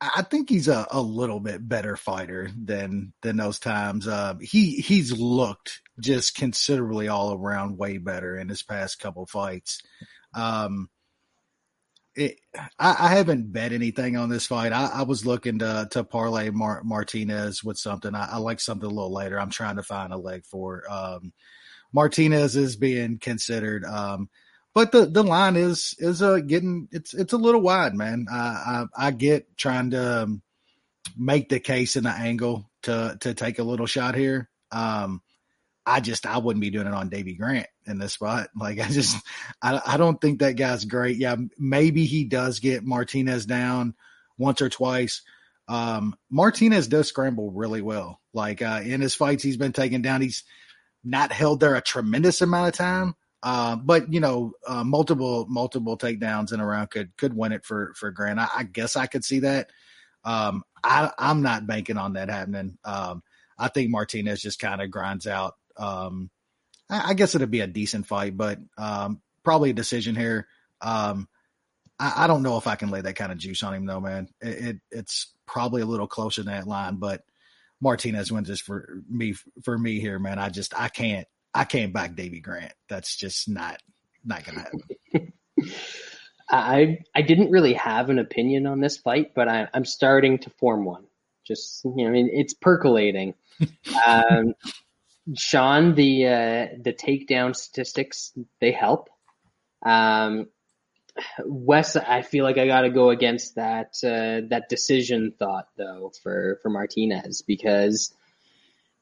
I think he's a little bit better fighter than those times. He's looked just considerably all around way better in his past couple fights. I haven't bet anything on this fight. I was looking to parlay Martinez with something. I like something a little later. I'm trying to find a leg for Martinez is being considered, but the line is getting it's a little wide, man. I get trying to make the case in the angle to take a little shot here. I wouldn't be doing it on Davey Grant in this spot. Like, I don't think that guy's great. Yeah, maybe he does get Martinez down once or twice. Martinez does scramble really well. Like, in his fights, he's been taken down. He's not held there a tremendous amount of time. But, multiple takedowns in a round could win it for Grant. I guess I could see that. I'm not banking on that happening. I think Martinez just kind of grinds out. I guess it'll be a decent fight, but probably a decision here. I don't know if I can lay that kind of juice on him, though, man. It's probably a little closer than that line, but Martinez wins this for me here, man. I can't back Davey Grant. That's just not gonna happen. I didn't really have an opinion on this fight, but I'm starting to form one. Just it's percolating. Sean, the takedown statistics, they help. Wes, I feel like I got to go against that decision thought though for Martinez, because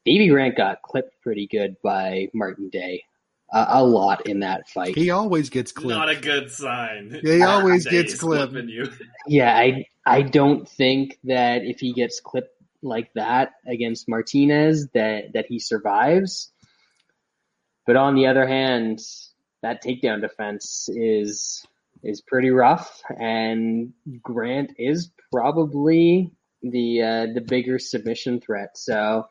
Davey Grant got clipped pretty good by Martin Day a lot in that fight. He always gets clipped. Not a good sign. Yeah, he always gets clipped. You. Yeah, I don't think that if he gets clipped like that against Martinez that he survives. But on the other hand, that takedown defense is pretty rough, and Grant is probably the bigger submission threat. So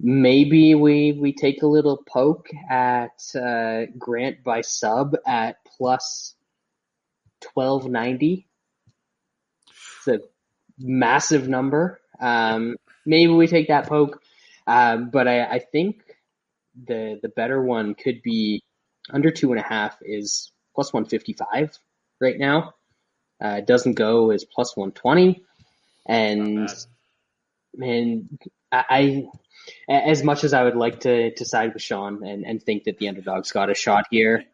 maybe we take a little poke at Grant by sub at plus 1290. It's a massive number. Maybe we take that poke, but I think the better one could be under 2.5 is plus 155 right now. Doesn't go is plus 120, and I as much as I would like to side with Sean and think that the underdog's got a shot here,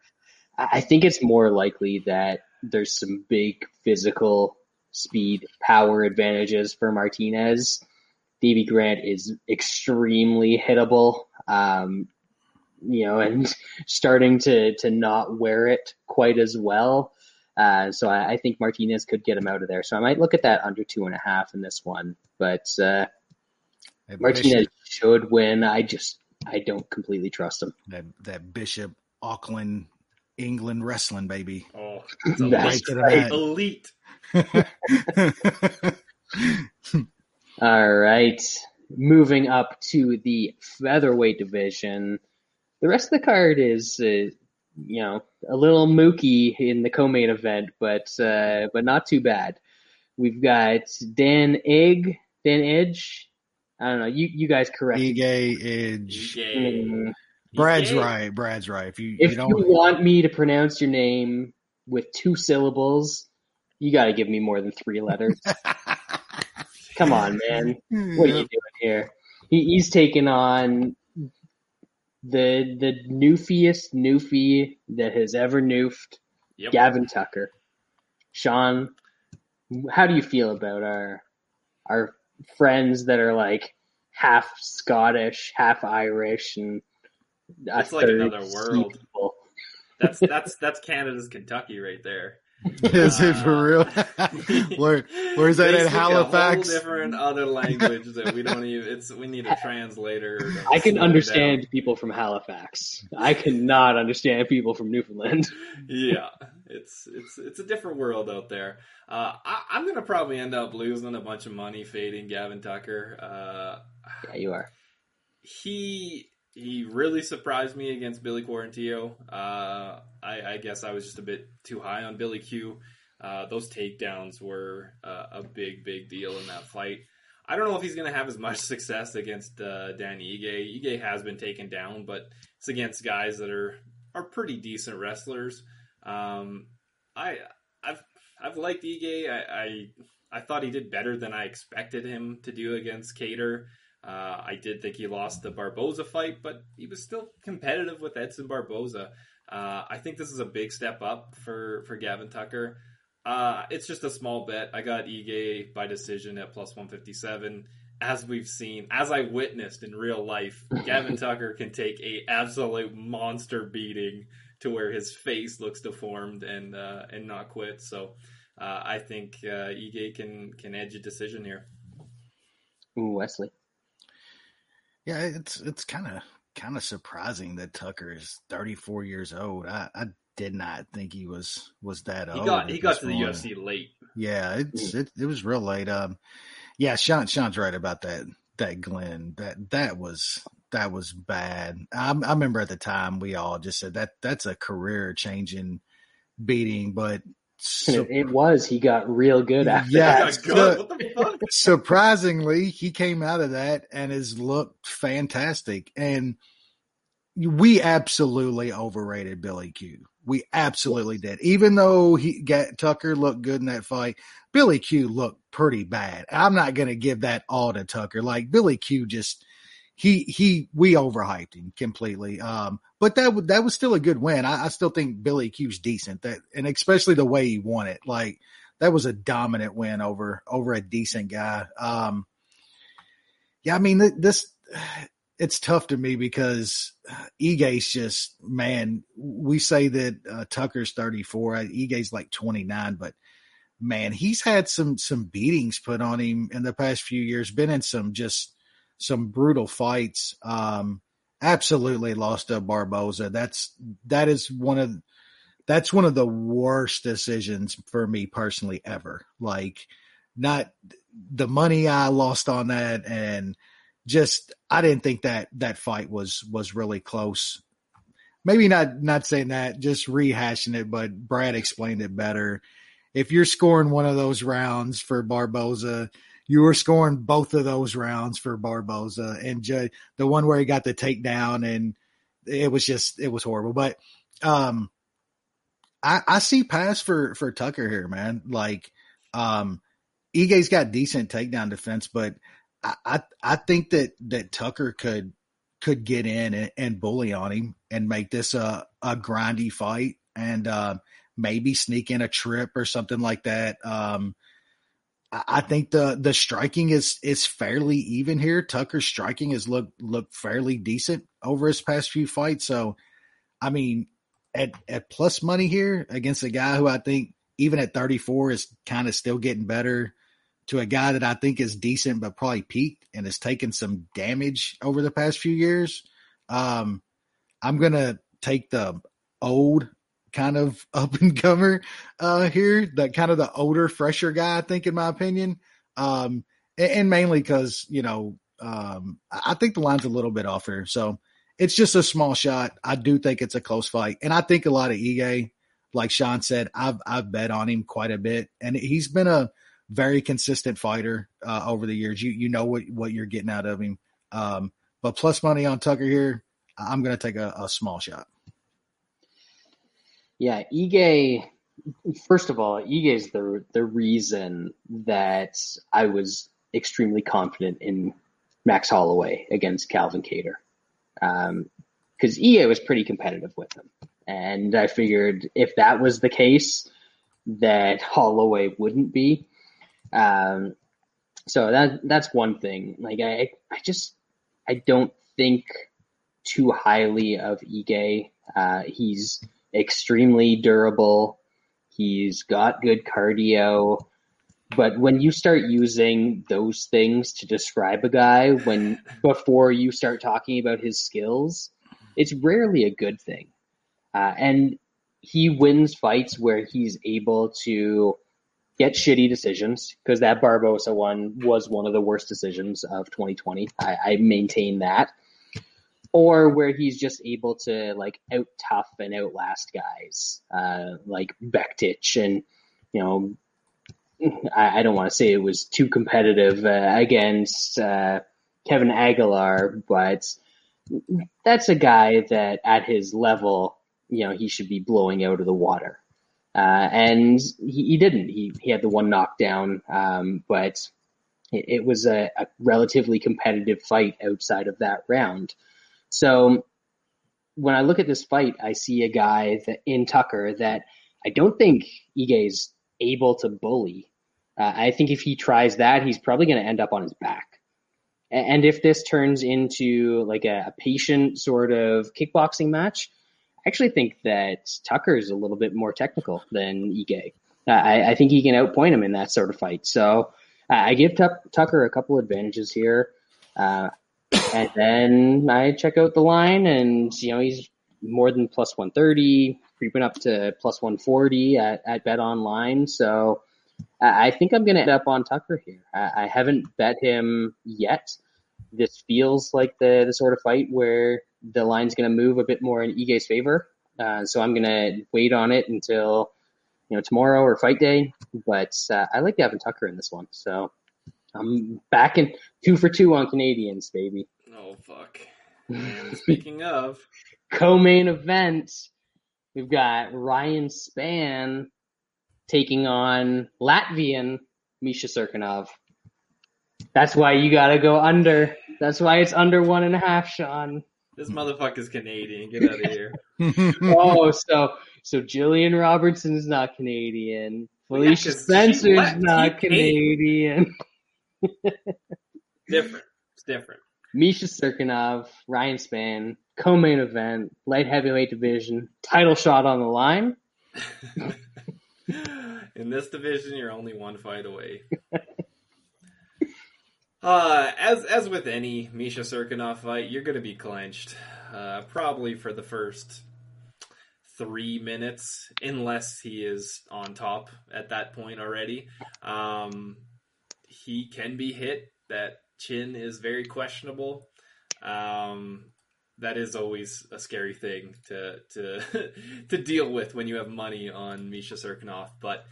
I think it's more likely that there's some big physical speed, power advantages for Martinez. Davey Grant is extremely hittable, and starting to not wear it quite as well. So I think Martinez could get him out of there. So I might look at that under 2.5 in this one, but Martinez should win. I don't completely trust him. That Bishop Auckland, England wrestling, baby. Oh, that's right. Elite. All right. Moving up to the featherweight division. The rest of the card is, a little mooky in the co-main event, but not too bad. We've got Dan Edge I don't know. You guys correct me. Edge. Brad's right. Brad's right. If you want me to pronounce your name with two syllables, you got to give me more than three letters. Come on, man. What are you doing here? He's taking on the newfiest newfie that has ever newfed, Gavin Tucker. Sean, how do you feel about our friends that are like half Scottish, half Irish, and it's like another world. That's Canada's Kentucky right there. Is it for real? Where's that in Halifax? A whole different other language that we don't even. We need a translator. I can understand people from Halifax. I cannot understand people from Newfoundland. Yeah, it's a different world out there. I'm gonna probably end up losing a bunch of money fading Gavin Tucker. Yeah, you are. He really surprised me against Billy Quarantillo. I guess I was just a bit too high on Billy Q. Those takedowns were a big deal in that fight. I don't know if he's going to have as much success against Dan Ige. Ige has been taken down, but it's against guys that are pretty decent wrestlers. I've liked Ige. I thought he did better than I expected him to do against Cater. I did think he lost the Barboza fight, but he was still competitive with Edson Barboza. I think this is a big step up for Gavin Tucker. It's just a small bet. I got Ige by decision at plus 157. As we've seen, as I witnessed in real life, Gavin Tucker can take a absolute monster beating to where his face looks deformed and not quit. So I think Ige can edge a decision here. Ooh, Wesley. Yeah, it's kind of surprising that Tucker is 34 years old. I did not think he was that old. He got to the UFC late. Yeah, it was real late. Yeah, Sean's right about that Glenn. That was bad. I remember at the time we all just said that's a career changing beating, but. It was. He got real good after that. What the fuck? Surprisingly, he came out of that and has looked fantastic. And we absolutely overrated Billy Q. We absolutely did. Even though Tucker looked good in that fight, Billy Q looked pretty bad. I'm not going to give that all to Tucker. Like Billy Q just we overhyped him completely. But that was still a good win. I still think Billy Q's decent, and especially the way he won it. Like that was a dominant win over a decent guy. Yeah, I mean it's tough to me because Ige's just man. We say that Tucker's 34, Ige's like 29, but man, he's had some beatings put on him in the past few years. Been in some brutal fights. Absolutely lost to Barboza. That's one of the worst decisions for me personally ever. Like not the money I lost on that, and just I didn't think that fight was really close. Maybe not saying that, just rehashing it, but Brad explained it better. If you're scoring one of those rounds for Barboza, you were scoring both of those rounds for Barboza, and the one where he got the takedown, and it was horrible. But I see pass for Tucker here, man. Like Ige's got decent takedown defense, but I think that Tucker could get in and bully on him and make this a grindy fight, and maybe sneak in a trip or something like that. I think the striking is fairly even here. Tucker's striking has looked fairly decent over his past few fights. So, I mean, at plus money here against a guy who I think even at 34 is kind of still getting better, to a guy that I think is decent but probably peaked and has taken some damage over the past few years. I'm going to take the old kind of up and comer here, that kind of the older, fresher guy, I think, in my opinion. And mainly because, I think the line's a little bit off here. So it's just a small shot. I do think it's a close fight. And I think a lot of Ige, like Sean said, I've bet on him quite a bit. And he's been a very consistent fighter over the years. You know what you're getting out of him. But plus money on Tucker here, I'm going to take a small shot. Yeah, Ige, first of all, Ige is the reason that I was extremely confident in Max Holloway against Calvin Kattar. Because Ige was pretty competitive with him. And I figured if that was the case, that Holloway wouldn't be. So that's one thing. Like I don't think too highly of Ige. He's extremely durable. He's got good cardio. But when you start using those things to describe a guy before you start talking about his skills, it's rarely a good thing. And he wins fights where he's able to get shitty decisions, because that Barbosa one was one of the worst decisions of 2020. I maintain that. Or where he's just able to out-tough and outlast guys, like Bektic. And, I don't want to say it was too competitive against Kevin Aguilar, but that's a guy that at his level, he should be blowing out of the water. And he didn't. He had the one knockdown, but it was a relatively competitive fight outside of that round. So when I look at this fight, I see a guy in Tucker that I don't think Ige's able to bully. I think if he tries that, he's probably going to end up on his back. And if this turns into a patient sort of kickboxing match, I actually think that Tucker is a little bit more technical than Ige. I think he can outpoint him in that sort of fight. So I give Tucker a couple advantages here. And then I check out the line, and, he's more than plus 130, creeping up to plus 140 at Bet Online. So I think I'm going to end up on Tucker here. I haven't bet him yet. This feels like the sort of fight where the line's going to move a bit more in Ige's favor. So I'm going to wait on it until, tomorrow or fight day. But I like having Tucker in this one. So I'm back in 2 for 2 on Canadians, baby. Oh, fuck. And speaking of co-main event, we've got Ryan Spann taking on Latvian Misha Serkinov. That's why you got to go under. That's why it's under 1.5, Sean. This motherfucker's Canadian. Get out of here. So Jillian Robertson's not Canadian. Felicia Spencer's not Canadian. Different. It's different. Misha Serkinov, Ryan Spann, co-main event, light heavyweight division, title shot on the line. In this division, you're only one fight away. As with any Misha Serkinov fight, you're going to be clinched, probably for the first 3 minutes, unless he is on top at that point already. He can be hit. That chin is very questionable. That is always a scary thing to to deal with when you have money on Misha Serkinov. But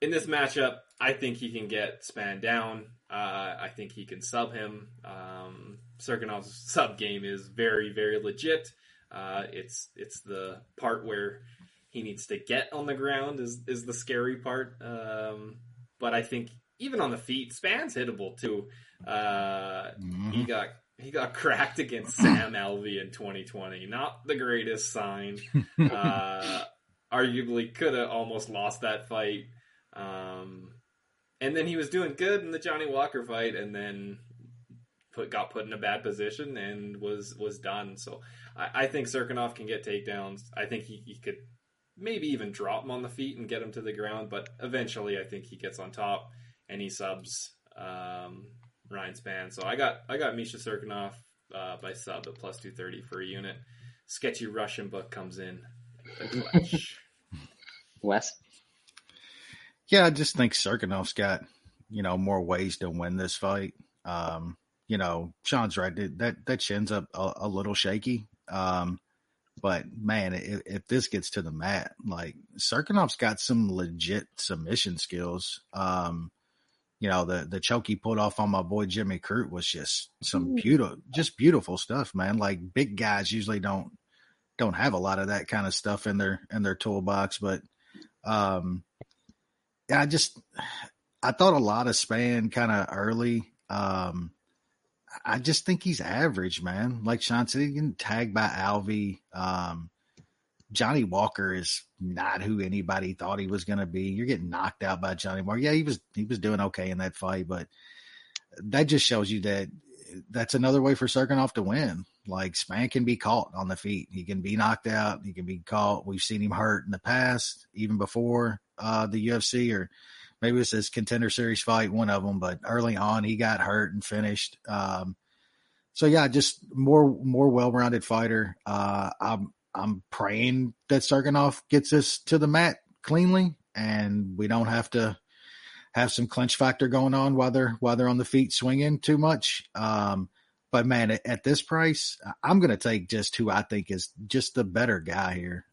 in this matchup, I think he can get Spann down. I think he can sub him. Serkinov's sub game is very, very legit. It's the part where he needs to get on the ground is the scary part. But I think even on the feet, Spann's hittable too. He got cracked against Sam Alvey in 2020. Not the greatest sign. Arguably could have almost lost that fight. And then he was doing good in the Johnny Walker fight, and then got put in a bad position and was done. So I think Serkinov can get takedowns. I think he could maybe even drop him on the feet and get him to the ground, but eventually I think he gets on top and he subs Ryan Spann. So I got Misha Serkinov by sub at plus 230 for a unit. Sketchy Russian book comes in the clutch. Wes? Yeah, I just think Serkinov's got, more ways to win this fight. Sean's right. That chin's up a little shaky. But, man, if this gets to the mat, Serkinov's got some legit submission skills. you know, the choke he pulled off on my boy Jimmy Crute was just some beautiful stuff, man. Like, big guys usually don't have a lot of that kind of stuff in their toolbox, but I thought a lot of Spann kind of early. I just think he's average, man. Like Sean said, he can tag by Alvey. Johnny Walker is not who anybody thought he was going to be. You're getting knocked out by Johnny Walker. Yeah, he was doing okay in that fight, but that just shows you that that's another way for Serkinov to win. Like, Spann can be caught on the feet. He can be knocked out. He can be caught. We've seen him hurt in the past, even before the UFC, or maybe it was his Contender Series fight, one of them. But early on, he got hurt and finished. So yeah, just more well-rounded fighter. I'm praying that Serkinov gets us to the mat cleanly, and we don't have to have some clinch factor going on while they're on the feet swinging too much. But man, at this price, I'm going to take just who I think is just the better guy here.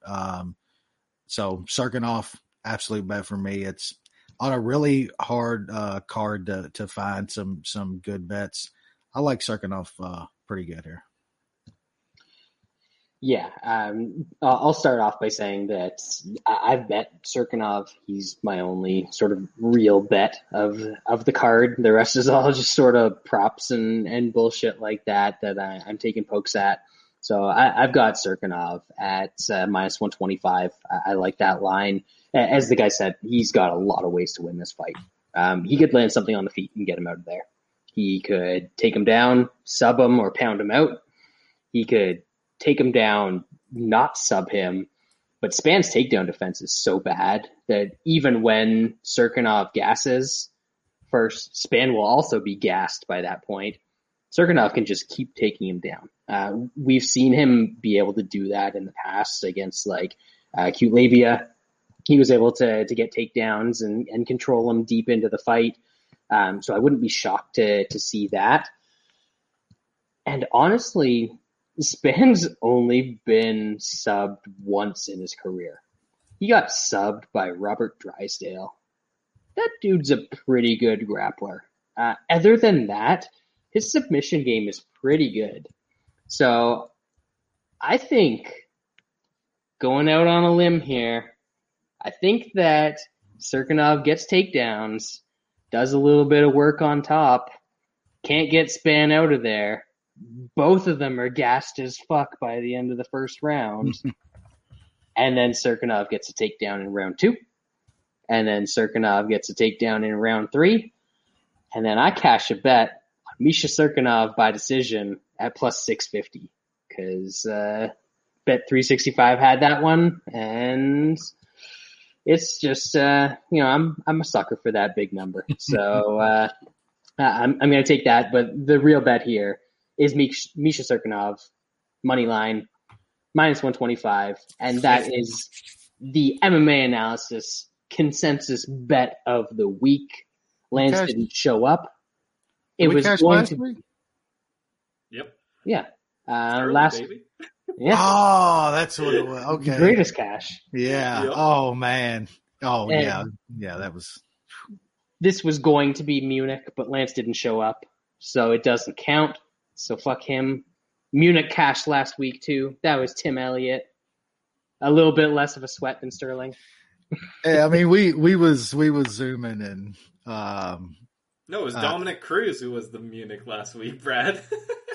So Serkinov, absolute bet for me. It's on a really hard card to find some good bets. I like Serkinov pretty good here. Yeah, I'll start off by saying that I've bet Serkinov. He's my only sort of real bet of the card. The rest is all just sort of props and bullshit like that I'm taking pokes at. So I've got Serkinov at minus 125. I like that line. As the guy said, he's got a lot of ways to win this fight. He could land something on the feet and get him out of there. He could take him down, sub him, or pound him out. He could take him down, not sub him. But Spann's takedown defense is so bad that even when Serkinov gasses first, Spann will also be gassed by that point. Serkinov can just keep taking him down. We've seen him be able to do that in the past against Cutlevia. He was able to get takedowns and control him deep into the fight. So I wouldn't be shocked to see that. And honestly, Spann's only been subbed once in his career. He got subbed by Robert Drysdale. That dude's a pretty good grappler. Other than that, his submission game is pretty good. So I think, going out on a limb here, I think that Serkinov gets takedowns, does a little bit of work on top, can't get Spann out of there. Both of them are gassed as fuck by the end of the first round. And then Serkinov gets a takedown in round 2. And then Serkinov gets a takedown in round 3. And then I cash a bet on Misha Serkinov by decision at plus 650. Because Bet365 had that one. And it's just, I'm a sucker for that big number. So I'm going to take that. But the real bet here is Misha Serkinov, money line, minus 125. And that is the MMA analysis consensus bet of the week. Lance didn't show up. It was going to be. Yep. Yeah. Last week. Yeah. Oh, that's what it was. Okay. Greatest cash. Yeah. Yep. Oh, man. Oh, and yeah. Yeah, that was. This was going to be Munich, but Lance didn't show up, so it doesn't count. So fuck him. Munich cash last week too. That was Tim Elliott. A little bit less of a sweat than Sterling. Yeah, I mean we was zooming and no, it was Dominic Cruz who was the Munich last week, Brad.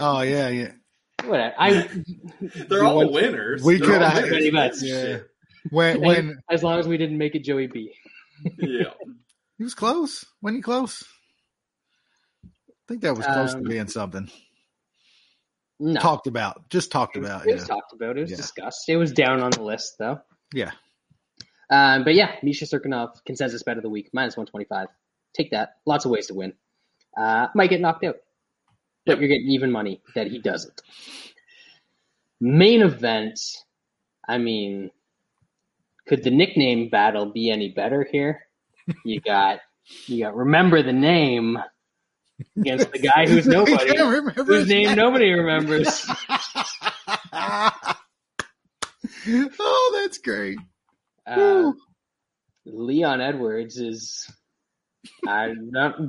Oh yeah. Whatever. They're all winners. We could have pretty much. Yeah. When as long as we didn't make it Joey B. Yeah. He was close. Wasn't he close? I think that was close to being something. No. Talked about. It was talked about. It was discussed. It was down on the list, though. Yeah. But yeah, Misha Serkinov, consensus bet of the week, minus 125. Take that. Lots of ways to win. Might get knocked out, but you're getting even money that he doesn't. Main event. I mean, could the nickname battle be any better here? You got remember the name. Against the guy who's nobody, whose name nobody remembers. Oh, that's great. Leon Edwards is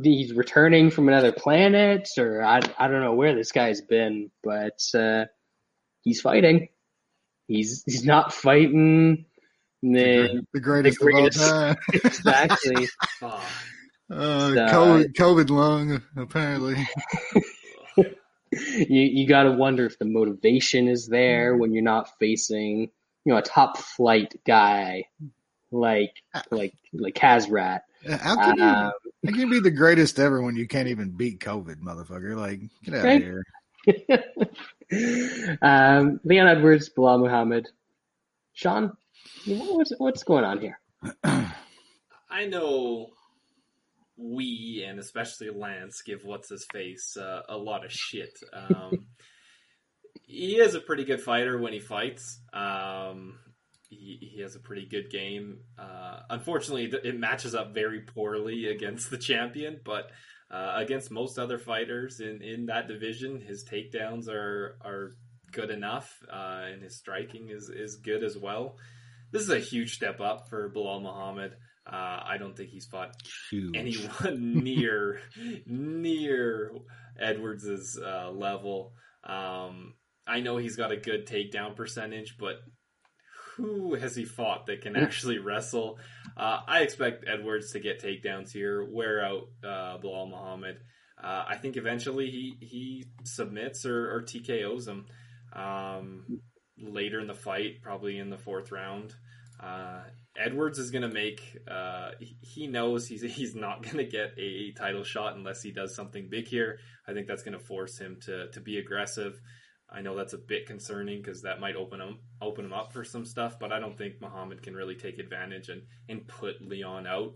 He's returning from another planet, or I don't know where this guy's been, but he's fighting. He's not fighting the greatest of all time. Exactly. COVID lung, apparently. You got to wonder if the motivation is there when you're not facing, a top flight guy like Hazrat. How can you be the greatest ever when you can't even beat COVID, motherfucker? Like, get out of here. Leon Edwards, Bilal Muhammad. Sean, what's going on here? I know we, and especially Lance, give What's-His-Face a lot of shit. He is a pretty good fighter when he fights. He has a pretty good game. Unfortunately, it matches up very poorly against the champion, but against most other fighters in that division, his takedowns are good enough, and his striking is good as well. This is a huge step up for Bilal Muhammad. I don't think he's fought anyone near Edwards' level. I know he's got a good takedown percentage, but who has he fought that can actually wrestle? I expect Edwards to get takedowns here, wear out Bilal Muhammad. I think eventually he submits or TKOs him later in the fight, probably in the fourth round. Edwards is going to make he knows he's not going to get a title shot unless he does something big here. I think that's going to force him to be aggressive. I know that's a bit concerning because that might open him up for some stuff, but I don't think Muhammad can really take advantage and put Leon out.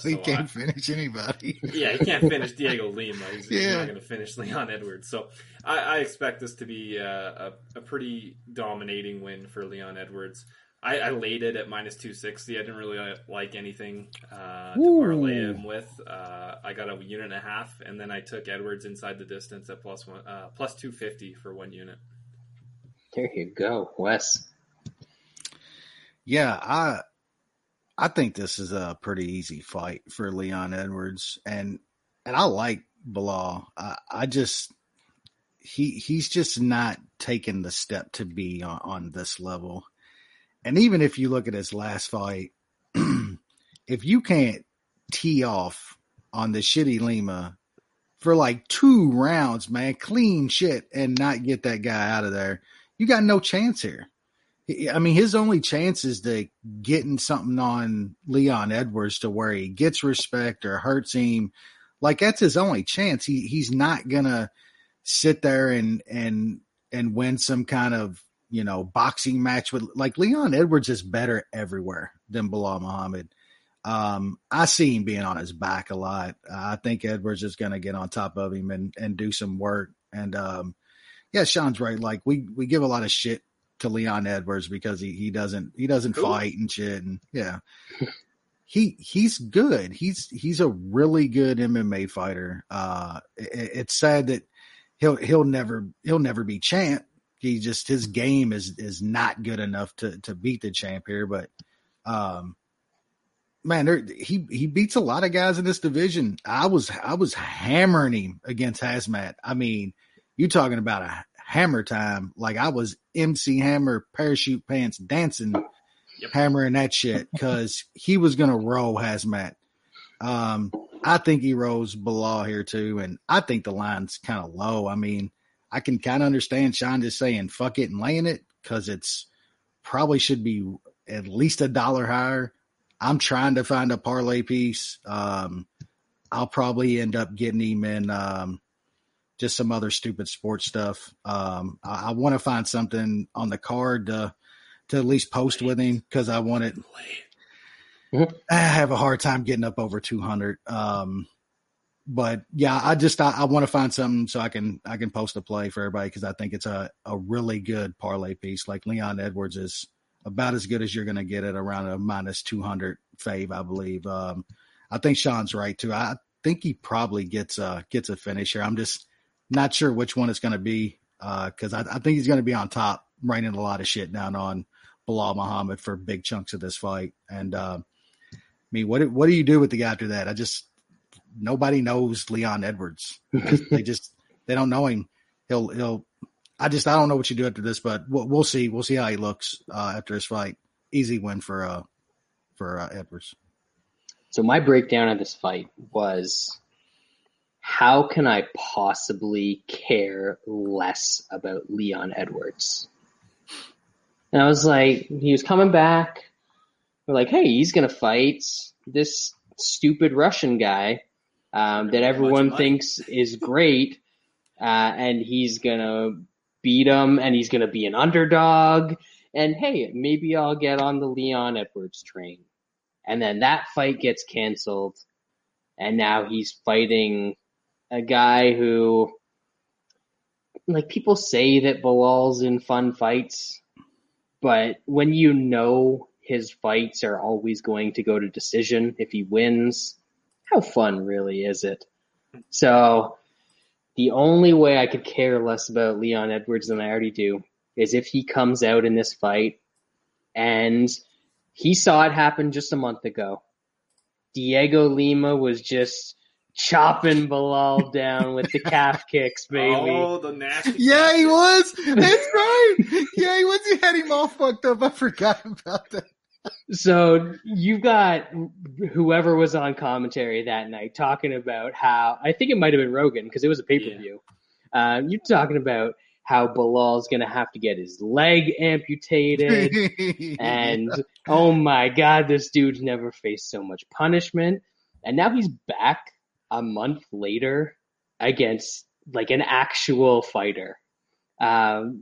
He can't finish anybody. Yeah, he can't finish Diego Lima. He's not going to finish Leon Edwards. So I expect this to be a pretty dominating win for Leon Edwards. I laid it at minus 260. I didn't really like anything to parlay him with. I got a 1.5, and then I took Edwards inside the distance at plus 250 for 1 unit. There you go, Wes. Yeah, I think this is a pretty easy fight for Leon Edwards, and I like Bilal. I just he's just not taking the step to be on this level. And even if you look at his last fight, if you can't tee off on the shitty Lima for like 2 rounds, man, clean shit, and not get that guy out of there, you got no chance here. I mean, his only chance is to getting something on Leon Edwards to where he gets respect or hurts him. Like, that's his only chance. He's not going to sit there and win some kind of, boxing match with, like, Leon Edwards is better everywhere than Bilal Muhammad. I see him being on his back a lot. I think Edwards is going to get on top of him and do some work. And Sean's right. Like, we give a lot of shit to Leon Edwards because he doesn't fight and shit. And he's good. He's a really good MMA fighter. It's sad that he'll never be champ. He just, his game is not good enough to beat the champ here, but he beats a lot of guys in this division. I was hammering him against Hazmat. I mean, you talking about a hammer time. Like, I was MC Hammer parachute pants dancing, hammering that shit because he was going to roll Hazmat. I think he rolls Bilal here too, and I think the line's kind of low. I mean, I can kind of understand Sean just saying fuck it and laying it because it's probably should be at least $1 higher. I'm trying to find a parlay piece. I'll probably end up getting him in just some other stupid sports stuff. I want to find something on the card to at least post with him because I want it. I have a hard time getting up over 200. But yeah, I want to find something so I can post a play for everybody because I think it's a really good parlay piece. Like, Leon Edwards is about as good as you're going to get at around a minus 200 fave, I believe. I think Sean's right too. I think he probably gets a finish here. I'm just not sure which one it's going to be because I think he's going to be on top, raining a lot of shit down on Bilal Muhammad for big chunks of this fight. And I mean, what do you do with the guy after that? Nobody knows Leon Edwards. They don't know him. I don't know what you do after this, but we'll see. We'll see how he looks after this fight. Easy win for Edwards. So my breakdown of this fight was, how can I possibly care less about Leon Edwards? And I was like, he was coming back. We're like, hey, he's going to fight this stupid Russian guy that everyone thinks is great. And he's going to beat him, and he's going to be an underdog. And, hey, maybe I'll get on the Leon Edwards train. And then that fight gets canceled, and now he's fighting a guy who, like, people say that Bilal's in fun fights, but when you know his fights are always going to go to decision if he wins, how fun really is it? So the only way I could care less about Leon Edwards than I already do is if he comes out in this fight and he saw it happen just a month ago. Diego Lima was just chopping Bilal down with the calf kicks, baby. Oh, the nasty. Yeah, he was. That's right. Yeah, he was. He had him all fucked up. I forgot about that. So you got whoever was on commentary that night talking about how, I think it might have been Rogan because it was a pay-per-view. Yeah. You're talking about how Bilal's going to have to get his leg amputated. And, oh, my God, this dude's never faced so much punishment. And now he's back a month later against, like, an actual fighter.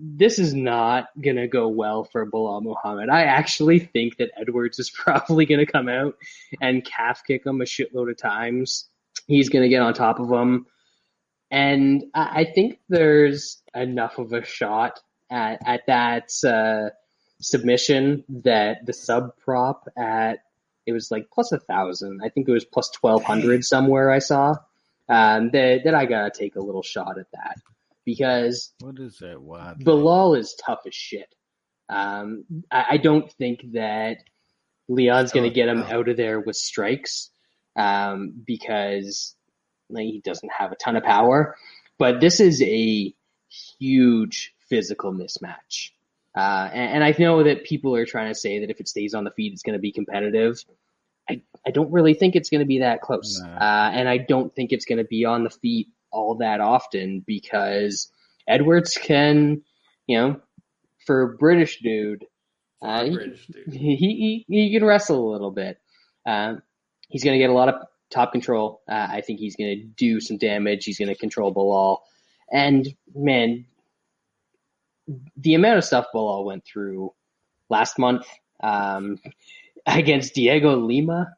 This is not going to go well for Bilal Muhammad. I actually think that Edwards is probably going to come out and calf kick him a shitload of times. He's going to get on top of him. And I think there's enough of a shot at that submission that the sub prop at, it was like +1,000. I think it was +1,200 somewhere I saw. That I got to take a little shot at that because what is that? What? Bilal is tough as shit. I don't think that Leon's going to get him out of there with strikes because he doesn't have a ton of power, but this is a huge physical mismatch. And I know that people are trying to say that if it stays on the feet, it's going to be competitive. I don't really think it's going to be that close. No. And I don't think it's going to be on the feet all that often because Edwards can, for a British dude, he can wrestle a little bit. He's going to get a lot of top control. I think he's going to do some damage. He's going to control Bilal. And, man, the amount of stuff Bilal went through last month against Diego Lima,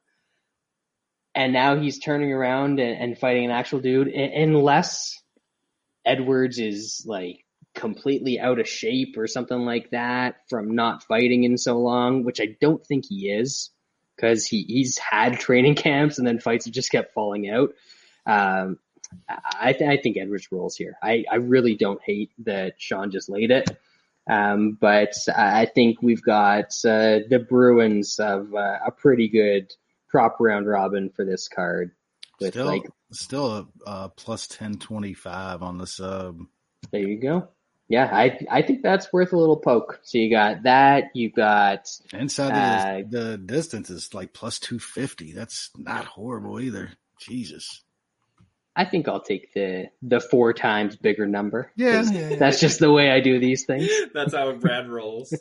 and now he's turning around and fighting an actual dude, unless Edwards is, completely out of shape or something like that from not fighting in so long, which I don't think he is. Because he's had training camps and then fights have just kept falling out. I think Edwards rolls here. I really don't hate that Sean just laid it. But I think we've got the Bruins of a pretty good prop round robin for this card. With still a +1,025 on the sub. There you go. Yeah, I think that's worth a little poke. So you got that, you got inside the distance is like +250. That's not horrible either. Jesus. I think I'll take the 4 times bigger number. Yeah. That's just the way I do these things. That's how Brad rolls.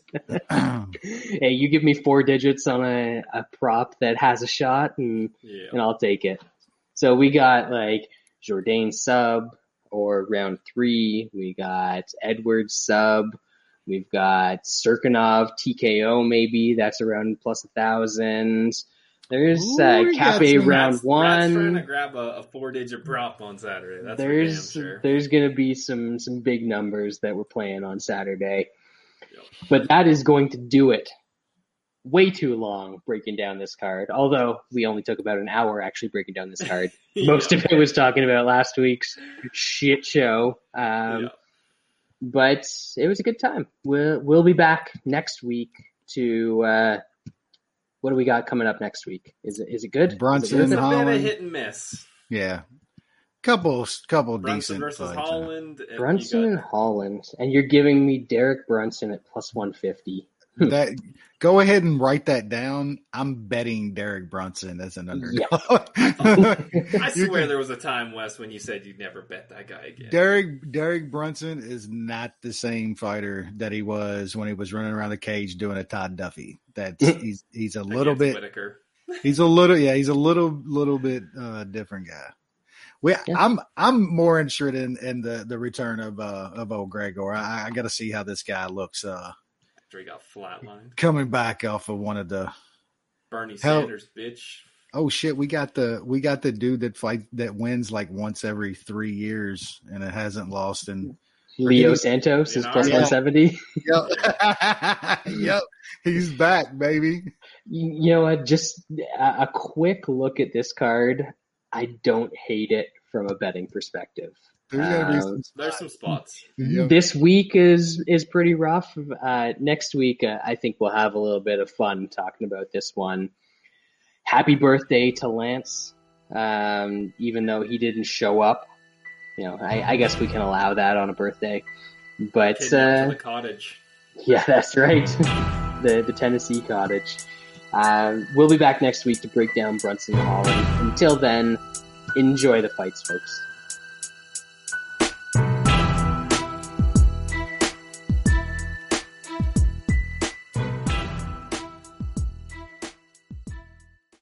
Hey, you give me 4 digits on a prop that has a shot and I'll take it. So we got Jourdain sub. Or round 3, we got Edwards sub. We've got Serkinov TKO maybe. That's around +1,000. There's Cape round 1. I'm trying to grab a 4-digit prop on Saturday. That's for damn sure. There's going to be some big numbers that we're playing on Saturday. Yep. But that is going to do it. Way too long breaking down this card, although we only took about an hour actually breaking down this card. Most of it was talking about last week's shit show. But it was a good time. We'll be back next week to What do we got coming up next week? Is it good? Brunson, is it Holland. It's been a hit and miss. Yeah. Couple Brunson decent versus fights. Holland. Brunson and Holland. And you're giving me Derek Brunson at +150. That go ahead and write that down. I'm betting Derek Brunson as an underdog. Yes. I swear there was a time, Wes, when you said you'd never bet that guy again. Derek Brunson is not the same fighter that he was when he was running around the cage doing a Todd Duffy. That's he's a little bit Whitaker. He's a little bit different guy. I'm more interested in the return of old Gregor. I got to see how this guy looks. After he got flatlined. Coming back off of one of the Bernie Sanders bitch. Oh shit, we got the dude that wins like once every 3 years and it hasn't lost in Leo Santos is +170. Yep. Yep. He's back, baby. You know what? Just a quick look at this card. I don't hate it from a betting perspective. There's some spots. Yep. This week is pretty rough. Next week, I think we'll have a little bit of fun talking about this one. Happy birthday to Lance, even though he didn't show up. You know, I guess we can allow that on a birthday. But to the cottage. Yeah, that's right. the Tennessee cottage. We'll be back next week to break down Brunson Holland. Until then, enjoy the fights, folks.